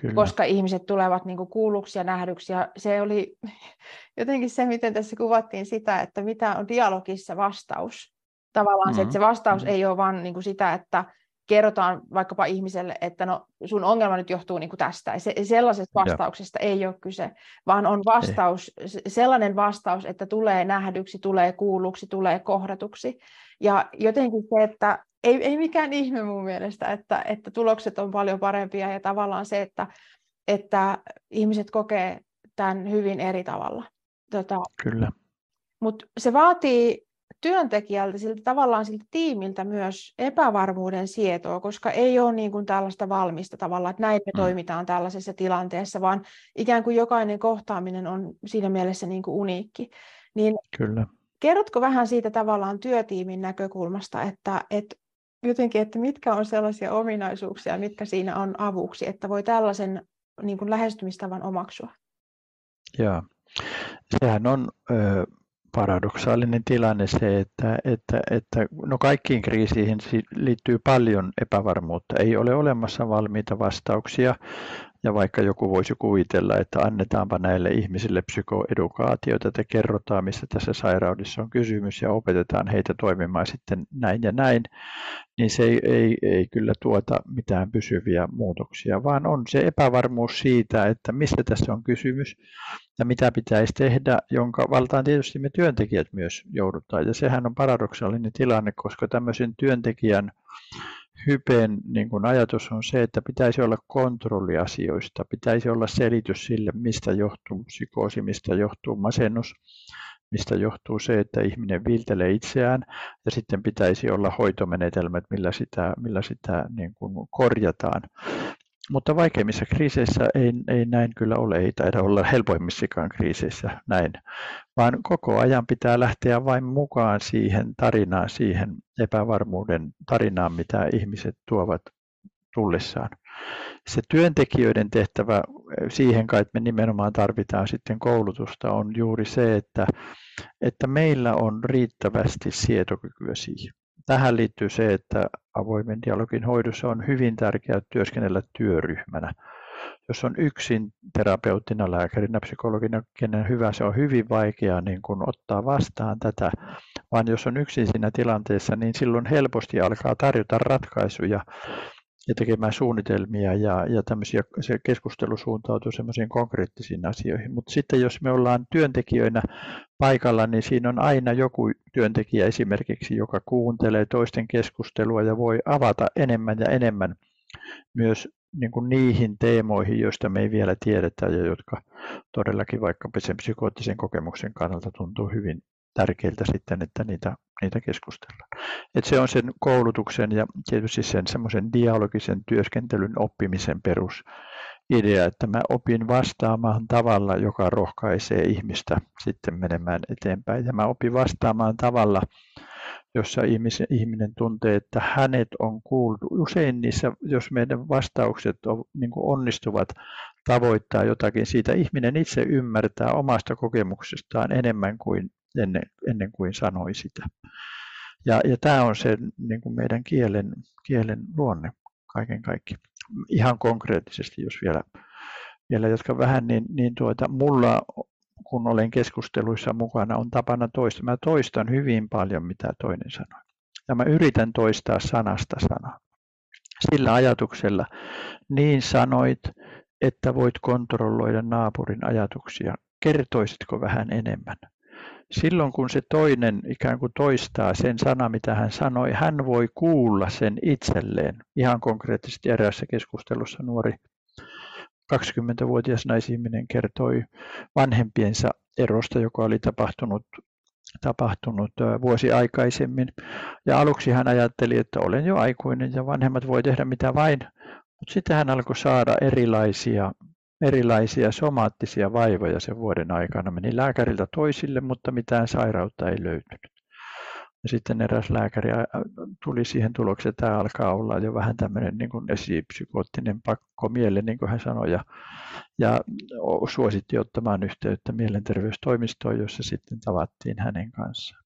Kyllä. Koska ihmiset tulevat niin kuin kuulluksi ja nähdyksi. Ja se oli jotenkin se, miten tässä kuvattiin sitä, että mitä on dialogissa vastaus. Tavallaan se, että se vastaus ei ole vaan niin kuin sitä, että kerrotaan vaikkapa ihmiselle, että no, sun ongelma nyt johtuu niin kuin tästä. Sellaisesta vastauksesta ei ole kyse, vaan on vastaus, sellainen vastaus, että tulee nähdyksi, tulee kuulluksi, tulee kohdatuksi. Ja jotenkin se, että ei mikään ihme mun mielestä, että tulokset on paljon parempia ja tavallaan se, että ihmiset kokee tämän hyvin eri tavalla. Kyllä. Mutta se vaatii työntekijältä, siltä tiimiltä myös epävarmuuden sietoa, koska ei ole niin kuin tällaista valmista tavalla, että näin me toimitaan tällaisessa tilanteessa, vaan ikään kuin jokainen kohtaaminen on siinä mielessä niin kuin uniikki. Niin kyllä. Kerrotko vähän siitä tavallaan työtiimin näkökulmasta, että mitkä on sellaisia ominaisuuksia, mitkä siinä on avuksi, että voi tällaisen niin kuin lähestymistavan omaksua? Joo, sehän on paradoksaalinen tilanne se, että no kaikkiin kriisiin liittyy paljon epävarmuutta. Ei ole olemassa valmiita vastauksia Ja vaikka joku voisi kuvitella, että annetaanpa näille ihmisille psykoedukaatiota, että kerrotaan, mistä tässä sairaudessa on kysymys ja opetetaan heitä toimimaan sitten näin ja näin, niin se ei kyllä tuota mitään pysyviä muutoksia, vaan on se epävarmuus siitä, että mistä tässä on kysymys ja mitä pitäisi tehdä, jonka valtaan tietysti me työntekijät myös joudutaan. Ja sehän on paradoksaalinen tilanne, koska tämmöisen työntekijän hypeen niin kuin ajatus on se, että pitäisi olla kontrolli asioista, pitäisi olla selitys sille, mistä johtuu psykoosi, mistä johtuu masennus, mistä johtuu se, että ihminen viiltelee itseään, ja sitten pitäisi olla hoitomenetelmät, millä sitä niin kuin korjataan. Mutta vaikeimmissa kriiseissä ei näin kyllä ole, ei taida olla helpoimmissakaan kriiseissä näin, vaan koko ajan pitää lähteä vain mukaan siihen tarinaan, siihen epävarmuuden tarinaan, mitä ihmiset tuovat tullessaan. Se työntekijöiden tehtävä, siihen kai me nimenomaan tarvitaan sitten koulutusta, on juuri se, että meillä on riittävästi sietokykyä siihen. Tähän liittyy se, että avoimen dialogin hoidossa on hyvin tärkeää työskennellä työryhmänä. Jos on yksin terapeuttina, lääkärinä, psykologina, kenen hyvä, se on hyvin vaikeaa niin kun ottaa vastaan tätä, vaan jos on yksin siinä tilanteessa, niin silloin helposti alkaa tarjota ratkaisuja ja tekemään suunnitelmia ja tämmöisiä, se keskustelu suuntautuu semmoisiin konkreettisiin asioihin. Mutta sitten jos me ollaan työntekijöinä paikalla, niin siinä on aina joku työntekijä esimerkiksi, joka kuuntelee toisten keskustelua ja voi avata enemmän ja enemmän myös niin kuin niihin teemoihin, joista me ei vielä tiedetä ja jotka todellakin vaikkapa sen psykoottisen kokemuksen kannalta tuntuu hyvin tärkeiltä sitten, että niitä keskustellaan. Et se on sen koulutuksen ja tietysti sen semmoisen dialogisen työskentelyn oppimisen perusidea, että mä opin vastaamaan tavalla, joka rohkaisee ihmistä sitten menemään eteenpäin. Ja mä opin vastaamaan tavalla, jossa ihminen tuntee, että hänet on kuultu. Usein niissä, jos meidän vastaukset niin kuin onnistuvat tavoittaa jotakin siitä, ihminen itse ymmärtää omasta kokemuksestaan enemmän kuin ennen kuin sanoi sitä. Ja tämä on se niin kuin meidän kielen luonne kaiken kaikki. Ihan konkreettisesti, jos vielä jatkan vähän, niin mulla, kun olen keskusteluissa mukana, on tapana toistaa. Mä toistan hyvin paljon, mitä toinen sanoi. Ja mä yritän toistaa sanasta sanaa. Sillä ajatuksella, niin sanoit, että voit kontrolloida naapurin ajatuksia. Kertoisitko vähän enemmän? Silloin kun se toinen ikään kuin toistaa sen sana, mitä hän sanoi, hän voi kuulla sen itselleen. Ihan konkreettisesti eräässä keskustelussa nuori 20-vuotias naisihminen kertoi vanhempiensa erosta, joka oli tapahtunut vuosi aikaisemmin. Ja aluksi hän ajatteli, että olen jo aikuinen ja vanhemmat voi tehdä mitä vain, mutta sitten hän alkoi saada erilaisia somaattisia vaivoja sen vuoden aikana. Meni lääkäriltä toisille, mutta mitään sairautta ei löytynyt. Ja sitten eräs lääkäri tuli siihen tulokseen, että tämä alkaa olla jo vähän tämmöinen niin kuin esipsykoottinen pakkomielle, niin kuin hän sanoi, ja suositti ottamaan yhteyttä mielenterveystoimistoon, jossa sitten tavattiin hänen kanssaan.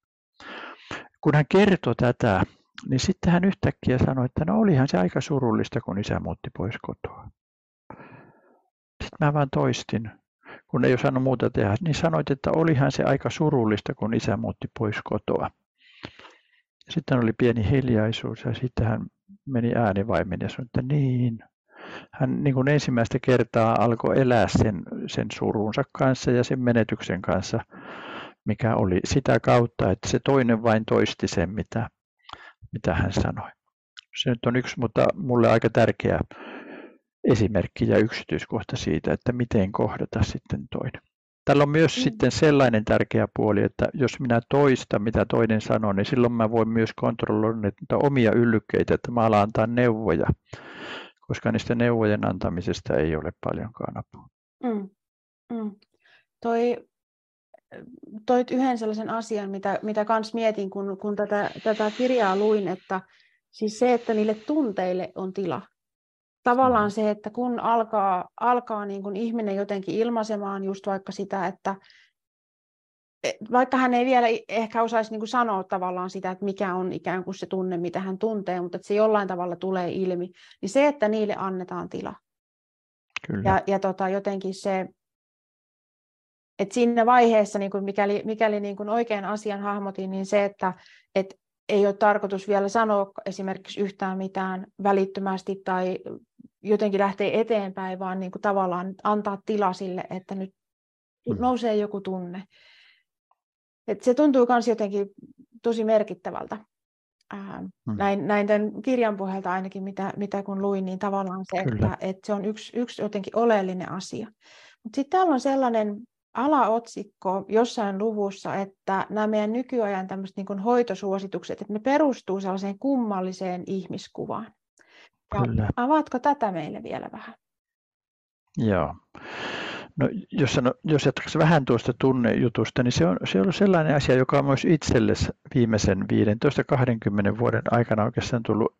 Kun hän kertoi tätä, niin sitten hän yhtäkkiä sanoi, että no olihan se aika surullista, kun isä muutti pois kotoa. Sitten mä vaan toistin, kun ei osannut muuta tehdä, niin sanoit, että olihan se aika surullista, kun isä muutti pois kotoa. Sitten oli pieni hiljaisuus ja sitten hän meni äänivaimin ja sanoi, että niin. Hän niin kuin ensimmäistä kertaa alkoi elää sen surunsa kanssa ja sen menetyksen kanssa, mikä oli sitä kautta, että se toinen vain toisti sen, mitä hän sanoi. Se nyt on yksi, mutta mulle aika tärkeä esimerkki ja yksityiskohta siitä, että miten kohdata sitten toinen. Tällä on myös sitten sellainen tärkeä puoli, että jos minä toistan, mitä toinen sanoo, niin silloin mä voin myös kontrolloida niitä omia yllykkeitä, että mä alan antaa neuvoja, koska niistä neuvojen antamisesta ei ole paljonkaan apua. Toit yhden sellaisen asian, mitä kans mietin, kun tätä kirjaa luin, että siis se, että niille tunteille on tila. Tavallaan se, että kun alkaa niin kuin ihminen jotenkin ilmaisemaan just vaikka sitä, että vaikka hän ei vielä ehkä osaisi niin kuin sanoa tavallaan sitä, että mikä on ikään kuin se tunne, mitä hän tuntee, mutta että se jollain tavalla tulee ilmi, niin se, että niille annetaan tila. Kyllä. Ja jotenkin se, että siinä vaiheessa, niin kuin mikäli niin kuin oikean asian hahmotin, niin se, että et ei ole tarkoitus vielä sanoa esimerkiksi yhtään mitään välittömästi tai jotenkin lähteä eteenpäin, vaan niin kuin tavallaan antaa tila sille, että nyt nousee joku tunne. Et se tuntuu myös jotenkin tosi merkittävältä. Näin tämän kirjan pohjalta ainakin, mitä kun luin, niin tavallaan se, että se on yksi jotenkin oleellinen asia. Mutta sitten täällä on sellainen alaotsikko jossain luvussa, että nämä meidän nykyajan tämmöiset niin kuin hoitosuositukset, että ne perustuu sellaiseen kummalliseen ihmiskuvaan. Ja avaatko tätä meille vielä vähän? Joo. No, jos jatkaisin vähän tuosta tunnejutusta, niin se on sellainen asia, joka on myös itselle viimeisen 15-20 vuoden aikana oikeastaan tullut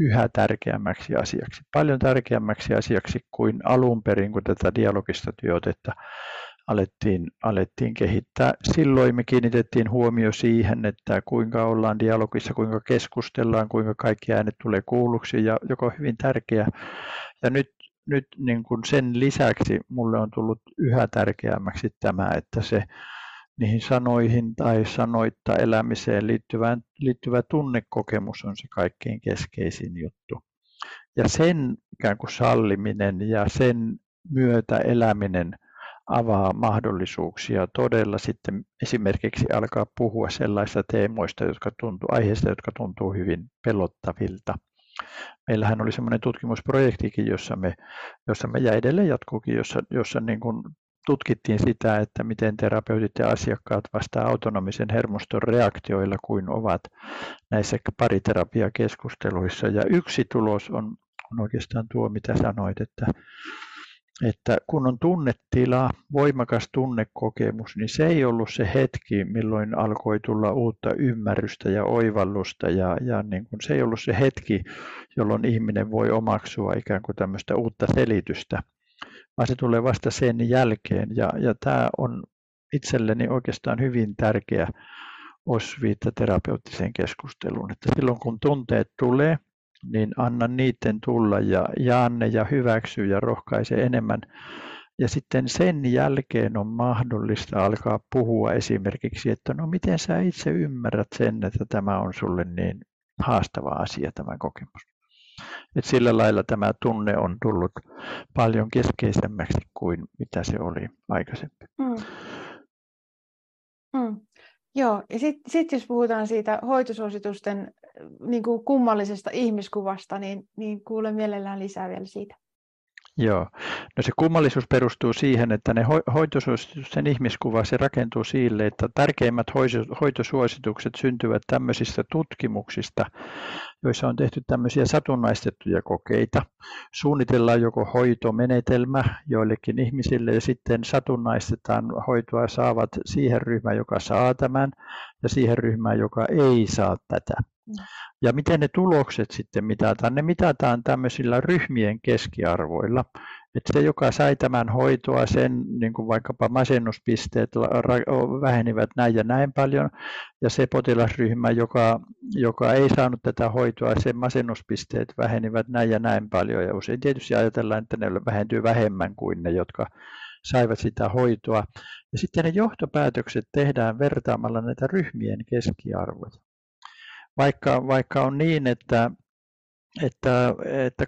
yhä tärkeämmäksi asiaksi. Paljon tärkeämmäksi asiaksi kuin alun perin, kun tätä dialogista työotetta alettiin kehittää. Silloin me kiinnitettiin huomio siihen, että kuinka ollaan dialogissa, kuinka keskustellaan, kuinka kaikki äänet tulee kuulluksi, ja joka on hyvin tärkeä. Ja nyt niin kuin sen lisäksi mulle on tullut yhä tärkeämmäksi tämä, että se niihin sanoihin tai sanoitta elämiseen liittyvä tunnekokemus on se kaikkein keskeisin juttu. Ja sen ikään kuin salliminen ja sen myötä eläminen avaa mahdollisuuksia todella sitten esimerkiksi alkaa puhua sellaisista teemoista, aiheista, jotka tuntuu hyvin pelottavilta. Meillähän oli semmoinen tutkimusprojektikin, jossa me ja edelleen jatkuukin, jossa niin kuin tutkittiin sitä, että miten terapeutit ja asiakkaat vastaa autonomisen hermoston reaktioilla kuin ovat näissä pariterapiakeskusteluissa. Ja yksi tulos on oikeastaan tuo, mitä sanoit, että kun on tunnetila, voimakas tunnekokemus, niin se ei ollut se hetki, milloin alkoi tulla uutta ymmärrystä ja oivallusta. Ja niin kuin se ei ollut se hetki, jolloin ihminen voi omaksua ikään kuin tämmöistä uutta selitystä, vaan se tulee vasta sen jälkeen. Ja tämä on itselleni oikeastaan hyvin tärkeä osviitta terapeuttiseen keskusteluun, että silloin kun tunteet tulee, niin anna niiden tulla ja jaan ne ja hyväksy ja rohkaise enemmän. Ja sitten sen jälkeen on mahdollista alkaa puhua esimerkiksi, että no miten sä itse ymmärrät sen, että tämä on sulle niin haastava asia tämä kokemus. Et sillä lailla tämä tunne on tullut paljon keskeisemmäksi kuin mitä se oli aikaisemmin. Joo, ja sitten jos puhutaan siitä hoitosuositusten niin kuin kummallisesta ihmiskuvasta, niin kuulen mielellään lisää vielä siitä. Joo, no se kummallisuus perustuu siihen, että ne hoitosuositusten ihmiskuva, se rakentuu sille, että tärkeimmät hoitosuositukset syntyvät tämmöisistä tutkimuksista, joissa on tehty tämmöisiä satunnaistettuja kokeita. Suunnitellaan joko hoitomenetelmä joillekin ihmisille ja sitten satunnaistetaan hoitoa saavat siihen ryhmään, joka saa tämän ja siihen ryhmään, joka ei saa tätä. Ja miten ne tulokset sitten mitataan? Ne mitataan tämmöisillä ryhmien keskiarvoilla. Että se, joka sai tämän hoitoa, sen niin kuin vaikkapa masennuspisteet vähenivät näin ja näin paljon. Ja se potilasryhmä, joka ei saanut tätä hoitoa, sen masennuspisteet vähenivät näin ja näin paljon. Ja usein tietysti ajatellaan, että ne vähentyy vähemmän kuin ne, jotka saivat sitä hoitoa. Ja sitten ne johtopäätökset tehdään vertaamalla näitä ryhmien keskiarvoja. Vaikka on niin, että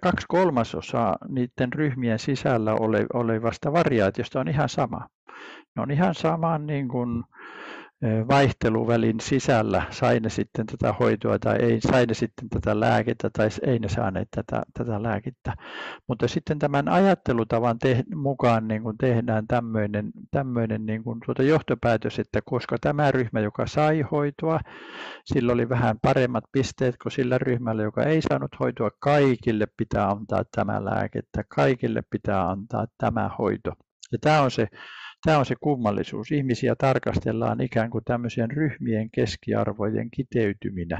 2/3 niiden ryhmien sisällä olevasta variaatiosta on ihan sama. Ne on ihan sama niin kuin vaihteluvälin sisällä, sai ne sitten tätä hoitoa tai ei, sai ne sitten tätä lääkettä tai ei ne saaneet tätä lääkettä. Mutta sitten tämän ajattelutavan mukaan niin kuin tehdään tämmöinen niin kuin johtopäätös, että koska tämä ryhmä, joka sai hoitoa, sillä oli vähän paremmat pisteet kuin sillä ryhmällä, joka ei saanut hoitoa, kaikille pitää antaa tämä lääkettä, kaikille pitää antaa tämä hoito. Ja tämä on se kummallisuus. Ihmisiä tarkastellaan ikään kuin tämmöisen ryhmien keskiarvojen kiteytyminä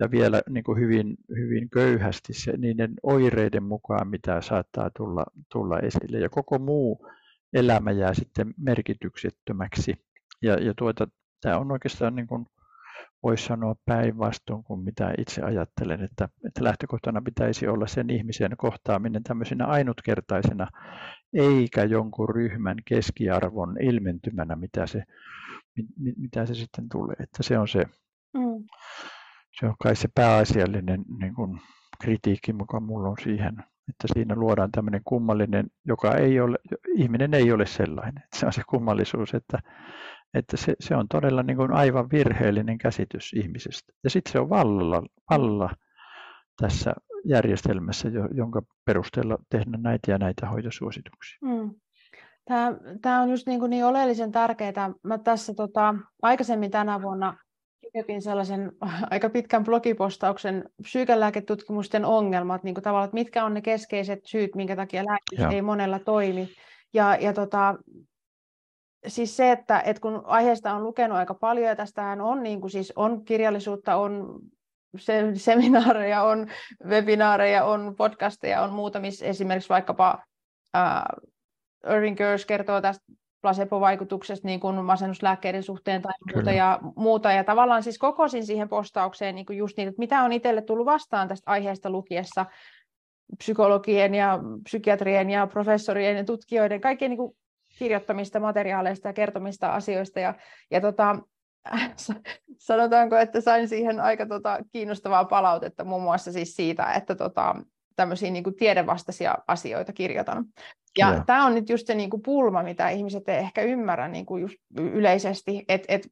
ja vielä niin kuin hyvin, hyvin köyhästi se, niiden oireiden mukaan, mitä saattaa tulla esille. Ja koko muu elämä jää sitten merkityksettömäksi. Ja tämä on oikeastaan niin kuin voisi sanoa päinvastoin kuin mitä itse ajattelen, että lähtökohtana pitäisi olla sen ihmisen kohtaaminen tämmöisenä ainutkertaisena, eikä jonkun ryhmän keskiarvon ilmentymänä, mitä se sitten tulee. Että se on se, se on kai se pääasiallinen niin kuin kritiikki, joka mulla on siihen, että siinä luodaan tämmöinen kummallinen, joka ei ole, ihminen ei ole sellainen. Se on se kummallisuus, että se on todella niin kuin aivan virheellinen käsitys ihmisestä. Ja sitten se on vallalla tässä järjestelmässä, jonka perusteella tehdään näitä ja näitä hoitosuosituksia. Tämä on just niin oleellisen tärkeää. Mä tässä aikaisemmin tänä vuonna kirjoitin sellaisen aika pitkän blogipostauksen psyykelääketutkimusten ongelmat, niin kuin tavallaan, että mitkä on ne keskeiset syyt, minkä takia lääkitys ei monella toimi. Siis se, että kun aiheesta on lukenut aika paljon, ja tästähän on, niin kuin siis on kirjallisuutta, on seminaareja, on webinaareja, on podcasteja, on muuta, missä esimerkiksi vaikkapa Irving Kersh kertoo tästä placebo-vaikutuksesta niin kuin masennuslääkkeiden suhteen tai muuta ja muuta. Ja tavallaan siis kokosin siihen postaukseen niin kuin just niitä, että mitä on itselle tullut vastaan tästä aiheesta lukiessa psykologien ja psykiatrien ja professorien ja tutkijoiden, kaikkien niin kuin kirjoittamista materiaaleista ja kertomista asioista. Sanotaanko, että sain siihen aika kiinnostavaa palautetta muun muassa siis siitä, että tämmöisiä niin kuin tiedevastaisia asioita kirjoitan. Ja tämä on nyt just se niin kuin pulma, mitä ihmiset ei ehkä ymmärrä niin kuin just yleisesti, että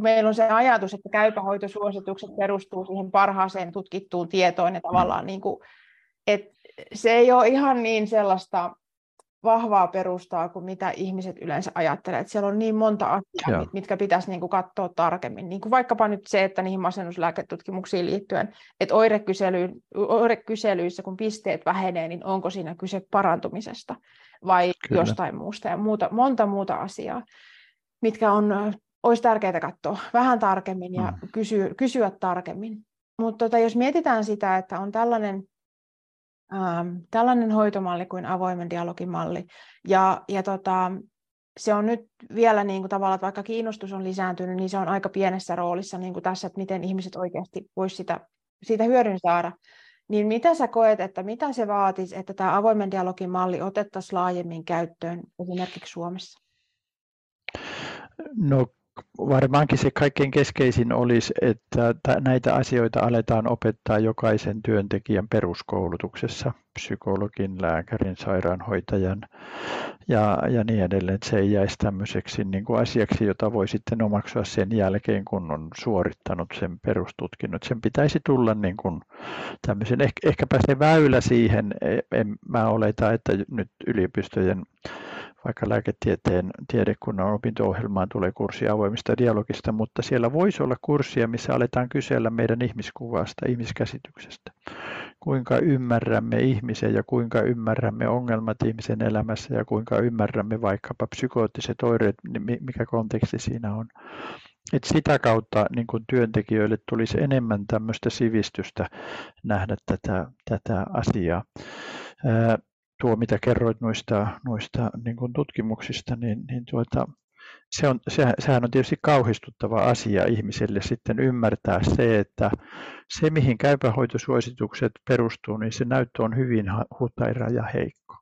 meillä on se ajatus, että käypähoitosuositukset perustuu siihen parhaaseen tutkittuun tietoon ja tavallaan niin kuin, että se ei ole ihan niin sellaista vahvaa perustaa kuin mitä ihmiset yleensä ajattelee. Että siellä on niin monta asiaa, mitkä pitäisi niin kuin katsoa tarkemmin. Niin kuin vaikkapa nyt se, että niihin masennuslääketutkimuksiin liittyen, että oirekyselyissä, kun pisteet vähenee, niin onko siinä kyse parantumisesta vai jostain muusta ja monta muuta asiaa, mitkä olisi tärkeää katsoa vähän tarkemmin ja kysyä tarkemmin. Mutta jos mietitään sitä, että on tällainen hoitomalli kuin avoimen dialogin malli. Se on nyt vielä niin kuin tavallaan, että vaikka kiinnostus on lisääntynyt, niin se on aika pienessä roolissa niin kuin tässä, että miten ihmiset oikeasti voisivat siitä hyödyn saada. Niin mitä sä koet, että mitä se vaatisi, että tämä avoimen dialogin malli otettaisiin laajemmin käyttöön esimerkiksi Suomessa? No varmaankin se kaikkein keskeisin olisi, että näitä asioita aletaan opettaa jokaisen työntekijän peruskoulutuksessa, psykologin, lääkärin, sairaanhoitajan ja niin edelleen. Se ei jäisi tämmöiseksi niin kuin asiaksi, jota voi sitten omaksua sen jälkeen, kun on suorittanut sen perustutkinnot. Sen pitäisi tulla niin kuin tämmöisen, ehkäpä se väylä siihen, mä oleta, että nyt yliopistojen vaikka lääketieteen tiedekunnan opinto-ohjelmaan tulee kurssi avoimista dialogista, mutta siellä voisi olla kurssia, missä aletaan kysellä meidän ihmiskuvasta, ihmiskäsityksestä. Kuinka ymmärrämme ihmisen ja kuinka ymmärrämme ongelmat ihmisen elämässä ja kuinka ymmärrämme vaikkapa psykoottiset oireet, mikä konteksti siinä on. Et sitä kautta niin kun työntekijöille tulisi enemmän tämmöistä sivistystä nähdä tätä asiaa. Tuo, mitä kerroit noista niin kuin tutkimuksista, sehän on tietysti kauhistuttava asia ihmiselle sitten ymmärtää se, että se mihin käypähoitosuositukset perustuu, niin se näyttö on hyvin hutaira ja heikko,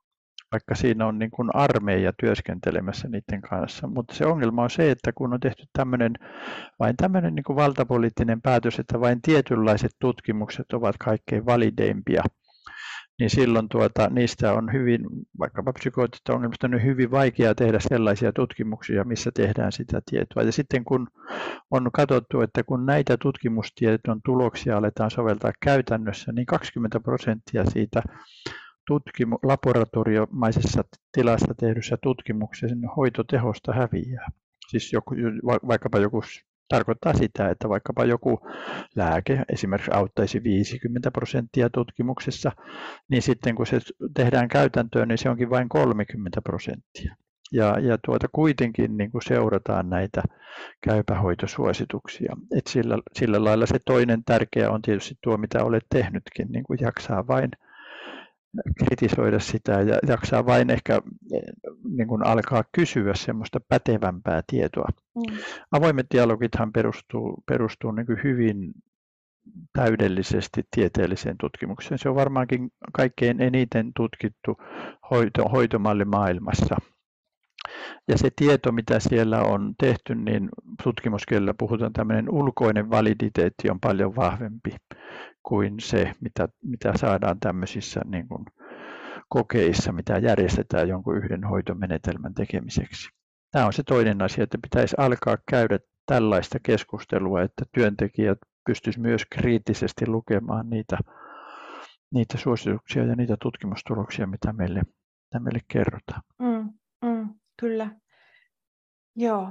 vaikka siinä on niin kuin armeija työskentelemässä niiden kanssa. Mutta se ongelma on se, että kun on tehty vain tämmöinen niin kuin valtapoliittinen päätös, että vain tietynlaiset tutkimukset ovat kaikkein valideimpia, niin silloin niistä on hyvin, vaikkapa psykoottisista ongelmista, on hyvin vaikeaa tehdä sellaisia tutkimuksia, missä tehdään sitä tietoa. Ja sitten kun on katsottu, että kun näitä tutkimustiedon tuloksia aletaan soveltaa käytännössä, niin 20% siitä laboratoriomaisessa tilassa tehdyssä tutkimuksen hoitotehosta häviää. Siis joku tarkoittaa sitä, että vaikkapa joku lääke esimerkiksi auttaisi 50% tutkimuksessa, niin sitten kun se tehdään käytäntöön, niin se onkin vain 30%. Kuitenkin niin kuin seurataan näitä käypähoitosuosituksia. Et sillä lailla se toinen tärkeä on tietysti tuo, mitä olet tehnytkin, niin kuin jaksaa vain kritisoida sitä ja jaksaa vain ehkä niin kuin alkaa kysyä semmoista pätevämpää tietoa. Mm. Avoimet dialogithan perustuu niin kuin hyvin täydellisesti tieteelliseen tutkimukseen. Se on varmaankin kaikkein eniten tutkittu hoitomalli maailmassa. Ja se tieto, mitä siellä on tehty, niin tutkimuskielellä puhutaan tämmöinen ulkoinen validiteetti on paljon vahvempi kuin se, mitä saadaan tämmöisissä niin kuin kokeissa, mitä järjestetään jonkun yhden hoitomenetelmän tekemiseksi. Tämä on se toinen asia, että pitäisi alkaa käydä tällaista keskustelua, että työntekijät pystyisivät myös kriittisesti lukemaan niitä suosituksia ja niitä tutkimustuloksia, mitä meille kerrotaan. Kyllä. Joo.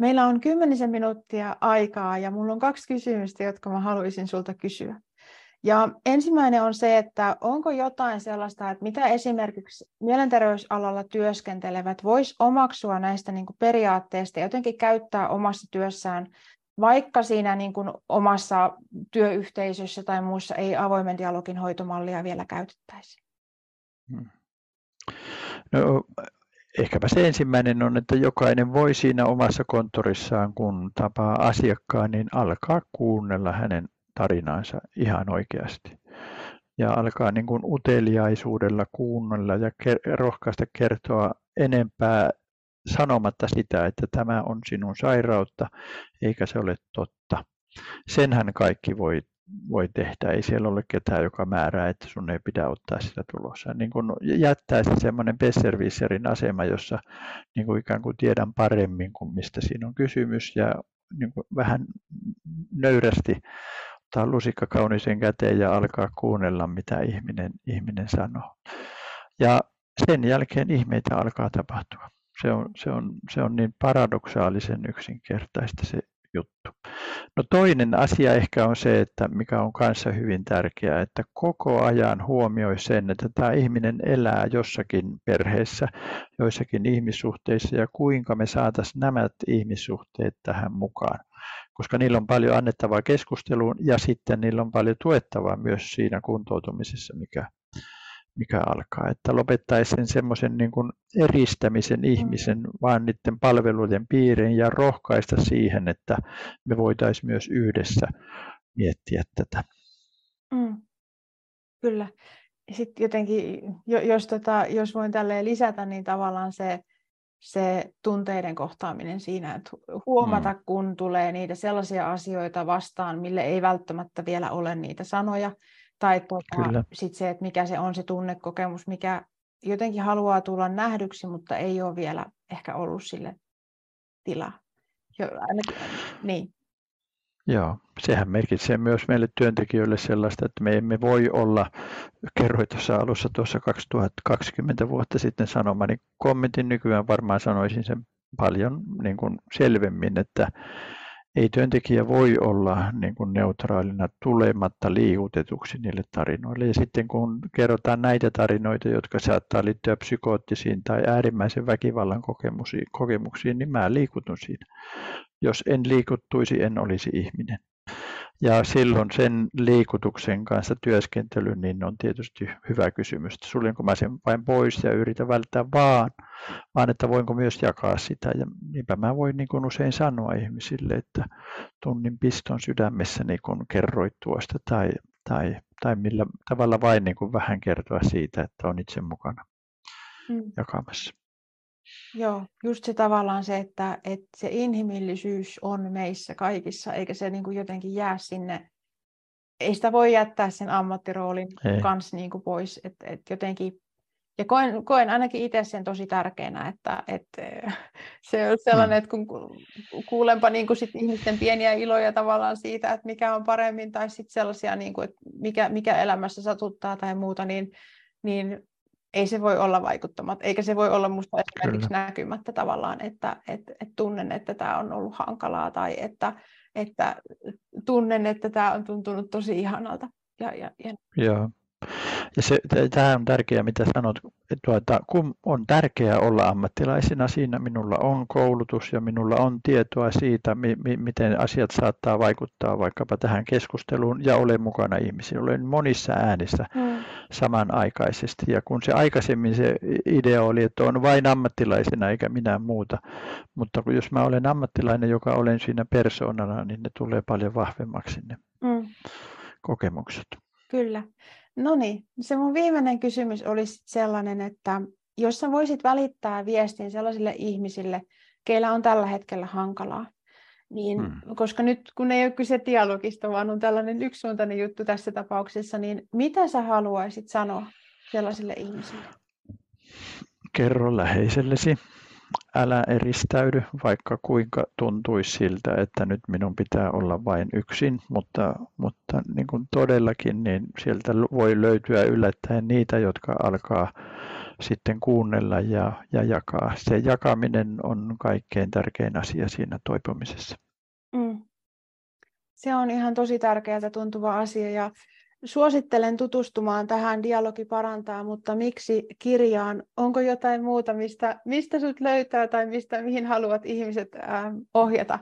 Meillä on 10 minuuttia aikaa ja minulla on 2 kysymystä, jotka mä haluaisin sulta kysyä. Ja ensimmäinen on se, että onko jotain sellaista, että mitä esimerkiksi mielenterveysalalla työskentelevät vois omaksua näistä niin kuin periaatteista ja jotenkin käyttää omassa työssään, vaikka siinä niin kuin omassa työyhteisössä tai muussa ei avoimen dialogin hoitomallia vielä käytettäisi? No, ehkäpä se ensimmäinen on, että jokainen voi siinä omassa konttorissaan, kun tapaa asiakkaan, niin alkaa kuunnella hänen tarinaansa ihan oikeasti. Ja alkaa niin kuin uteliaisuudella kuunnella ja rohkaista kertoa enempää sanomatta sitä, että tämä on sinun sairautta, eikä se ole totta. Senhän kaikki voi tehdä. Ei siellä ole ketään, joka määrää, että sun ei pidä ottaa sitä tulossa. Niin kun jättää se semmoinen besserwisserin asema, jossa niin kun ikään kuin tiedän paremmin kuin mistä siinä on kysymys ja niin kun vähän nöyrästi ottaa lusikka kauniisen käteen ja alkaa kuunnella, mitä ihminen sanoo. Ja sen jälkeen ihmeitä alkaa tapahtua. Se on niin paradoksaalisen yksinkertaista se juttu. No toinen asia ehkä on se, että mikä on kanssa hyvin tärkeää, että koko ajan huomioi sen, että tämä ihminen elää jossakin perheessä, joissakin ihmissuhteissa ja kuinka me saataisiin nämä ihmissuhteet tähän mukaan. Koska niillä on paljon annettavaa keskusteluun ja sitten niillä on paljon tuettavaa myös siinä kuntoutumisessa, mikä alkaa. Että lopettaisiin semmoisen niin kuin eristämisen ihmisen vaan niiden palveluiden piiriin ja rohkaista siihen, että me voitaisiin myös yhdessä miettiä tätä. Kyllä. Sitten jotenkin, jos voin tälleen lisätä, niin tavallaan se tunteiden kohtaaminen siinä, että huomata, kun tulee niitä sellaisia asioita vastaan, mille ei välttämättä vielä ole niitä sanoja, tai sitten se, että mikä se on se tunnekokemus, mikä jotenkin haluaa tulla nähdyksi, mutta ei ole vielä ehkä ollut sille tilaa. Niin. Joo, sehän merkitsee myös meille työntekijöille sellaista, että me emme voi olla, kerroin tuossa alussa 2020 vuotta sitten sanomani kommentin, nykyään varmaan sanoisin sen paljon niin kuin selvemmin, että ei työntekijä voi olla niin kuin neutraalina tulematta liikutetuksi niille tarinoille. Ja sitten kun kerrotaan näitä tarinoita, jotka saattaa liittyä psykoottisiin tai äärimmäisen väkivallan kokemuksiin, niin mä liikutun siinä. Jos en liikuttuisi, en olisi ihminen. Ja silloin sen liikutuksen kanssa työskentely niin on tietysti hyvä kysymys. Suljenko mä sen vain pois ja yritän välttää vaan että voinko myös jakaa sitä. Ja niinpä mä voin niin kuin usein sanoa ihmisille, että tunnin piston sydämessä niin kuin kerroit tuosta tai millä tavalla vain niin kuin vähän kertoa siitä, että on itse mukana jakamassa. Joo, just se tavallaan se, että se inhimillisyys on meissä kaikissa, eikä se niin kuin jotenkin jää sinne, ei sitä voi jättää sen ammattiroolin kanssa niin kuin pois, että jotenkin, ja koen ainakin itse sen tosi tärkeänä, että se on sellainen, että kun kuulenpa niin kuin sit ihmisten pieniä iloja tavallaan siitä, että mikä on paremmin, tai sitten sellaisia, niin kuin, että mikä elämässä satuttaa tai muuta, niin ei se voi olla vaikuttamatta, eikä se voi olla musta esimerkiksi näkymättä tavallaan, että tunnen, että tämä on ollut hankalaa tai että tunnen, että tämä on tuntunut tosi ihanalta. Ja. Tämä on tärkeää, mitä sanot, kun on tärkeää olla ammattilaisena siinä, minulla on koulutus ja minulla on tietoa siitä, miten asiat saattaa vaikuttaa vaikkapa tähän keskusteluun ja olen mukana ihmisiä. Olen monissa äänissä samanaikaisesti ja kun se aikaisemmin se idea oli, että on vain ammattilaisena eikä minä muuta, mutta kun jos mä olen ammattilainen, joka olen siinä persoonana, niin ne tulee paljon vahvemmaksi ne kokemukset. Kyllä. No niin, se mun viimeinen kysymys olisi sellainen, että jos sä voisit välittää viestin sellaisille ihmisille, keillä on tällä hetkellä hankalaa, niin, koska nyt kun ei ole kyse dialogista, vaan on tällainen yksisuuntainen juttu tässä tapauksessa, niin mitä sä haluaisit sanoa sellaisille ihmisille? Kerro läheisellesi. Älä eristäydy, vaikka kuinka tuntuisi siltä, että nyt minun pitää olla vain yksin, mutta niin kuin todellakin niin sieltä voi löytyä yllättäen niitä, jotka alkaa sitten kuunnella ja jakaa. Se jakaminen on kaikkein tärkein asia siinä toipumisessa. Se on ihan tosi tärkeältä tuntuva asia ja suosittelen tutustumaan tähän Dialogi parantaa, mutta miksi kirjaan? Onko jotain muuta, mistä sut löytää tai mihin haluat ihmiset ohjata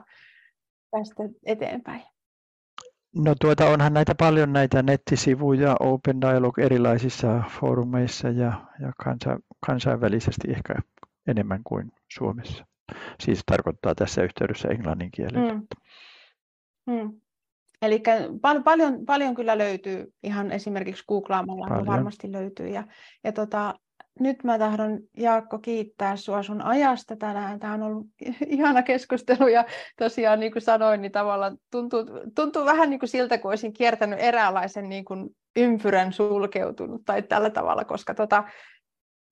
tästä eteenpäin? No onhan näitä paljon näitä nettisivuja, Open Dialogue erilaisissa foorumeissa ja kansainvälisesti ehkä enemmän kuin Suomessa. Siis tarkoittaa tässä yhteydessä englannin kielellä. Eli paljon kyllä löytyy, ihan esimerkiksi googlaamalla varmasti löytyy. Ja nyt mä tahdon, Jaakko, kiittää sinua sun ajasta tänään. Tämä on ollut ihana keskustelu ja tosiaan niin kuin sanoin, niin tavallaan tuntuu vähän niin kuin siltä, kun olisin kiertänyt eräänlaisen niin kuin ympyrän sulkeutunut tai tällä tavalla, koska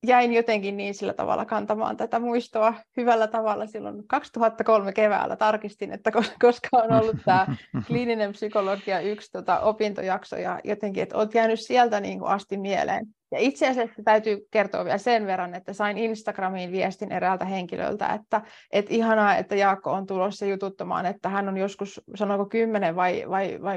jäin jotenkin niin sillä tavalla kantamaan tätä muistoa hyvällä tavalla. Silloin 2003 keväällä tarkistin, että koska on ollut tämä kliininen psykologia 1 opintojakso ja jotenkin, että olet jäänyt sieltä niin kuin asti mieleen. Ja itse asiassa täytyy kertoa vielä sen verran, että sain Instagramiin viestin eräältä henkilöltä, että ihanaa, että Jaakko on tulossa jututtamaan, että hän on joskus, sanoiko 10 vai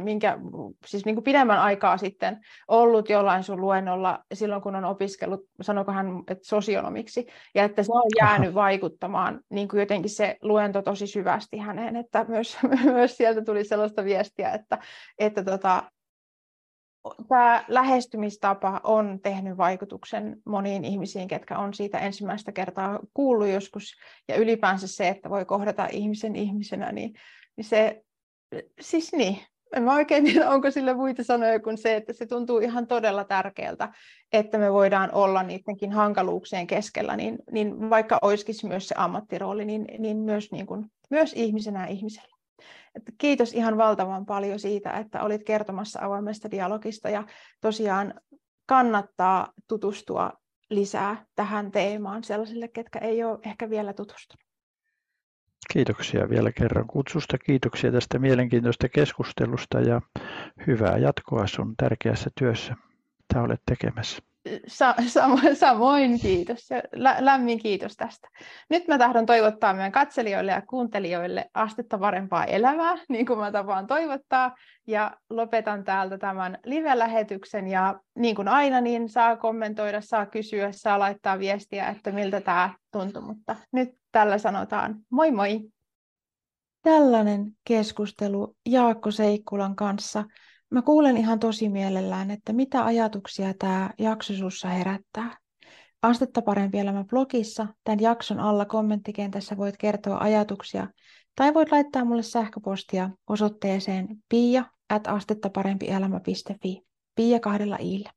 minkä, siis niin kuin pidemmän aikaa sitten ollut jollain sun luennolla silloin, kun on opiskellut, sanoiko hän, että sosionomiksi, ja että se on jäänyt vaikuttamaan niin kuin jotenkin se luento tosi syvästi häneen, että myös sieltä tuli sellaista viestiä, että tämä lähestymistapa on tehnyt vaikutuksen moniin ihmisiin, ketkä on siitä ensimmäistä kertaa kuullut joskus. Ja ylipäänsä se, että voi kohdata ihmisen ihmisenä, niin se, siis niin, en mä oikein tiedä, onko sille muita sanoja kuin se, että se tuntuu ihan todella tärkeältä, että me voidaan olla niidenkin hankaluuksien keskellä, niin vaikka olisikin myös se ammattirooli, niin myös, niin kuin, myös ihmisenä ihmisellä. Että kiitos ihan valtavan paljon siitä, että olit kertomassa avoimesta dialogista ja tosiaan kannattaa tutustua lisää tähän teemaan sellaisille, ketkä ei ole ehkä vielä tutustunut. Kiitoksia vielä kerran kutsusta, kiitoksia tästä mielenkiintoista keskustelusta ja hyvää jatkoa sun tärkeässä työssä, mitä olet tekemässä. Samoin kiitos ja lämmin kiitos tästä. Nyt mä tahdon toivottaa meidän katselijoille ja kuuntelijoille astetta parempaa elämää, niin kuin mä tapaan toivottaa. Ja lopetan täältä tämän live-lähetyksen ja niin kuin aina, niin saa kommentoida, saa kysyä, saa laittaa viestiä, että miltä tämä tuntuu. Mutta nyt tällä sanotaan moi moi! Tällainen keskustelu Jaakko Seikkulan kanssa. Mä kuulen ihan tosi mielellään, että mitä ajatuksia tämä jakso sussa herättää. Astetta parempi elämä blogissa, tämän jakson alla kommenttikentässä voit kertoa ajatuksia tai voit laittaa mulle sähköpostia osoitteeseen pia@astettaparempielämä.fi. Pia 2 i:llä.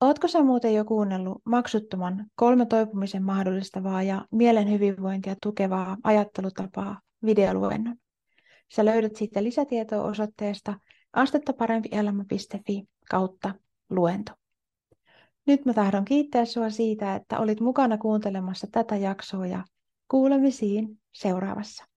Ootko sä muuten jo kuunnellut maksuttoman 3 toipumisen mahdollistavaa ja mielen hyvinvointia tukevaa ajattelutapaa videoluennon? Sä löydät siitä lisätietoa osoitteesta astettaparempielämä.fi /luento. Nyt mä tahdon kiittää sua siitä, että olit mukana kuuntelemassa tätä jaksoa ja kuulemisiin seuraavassa.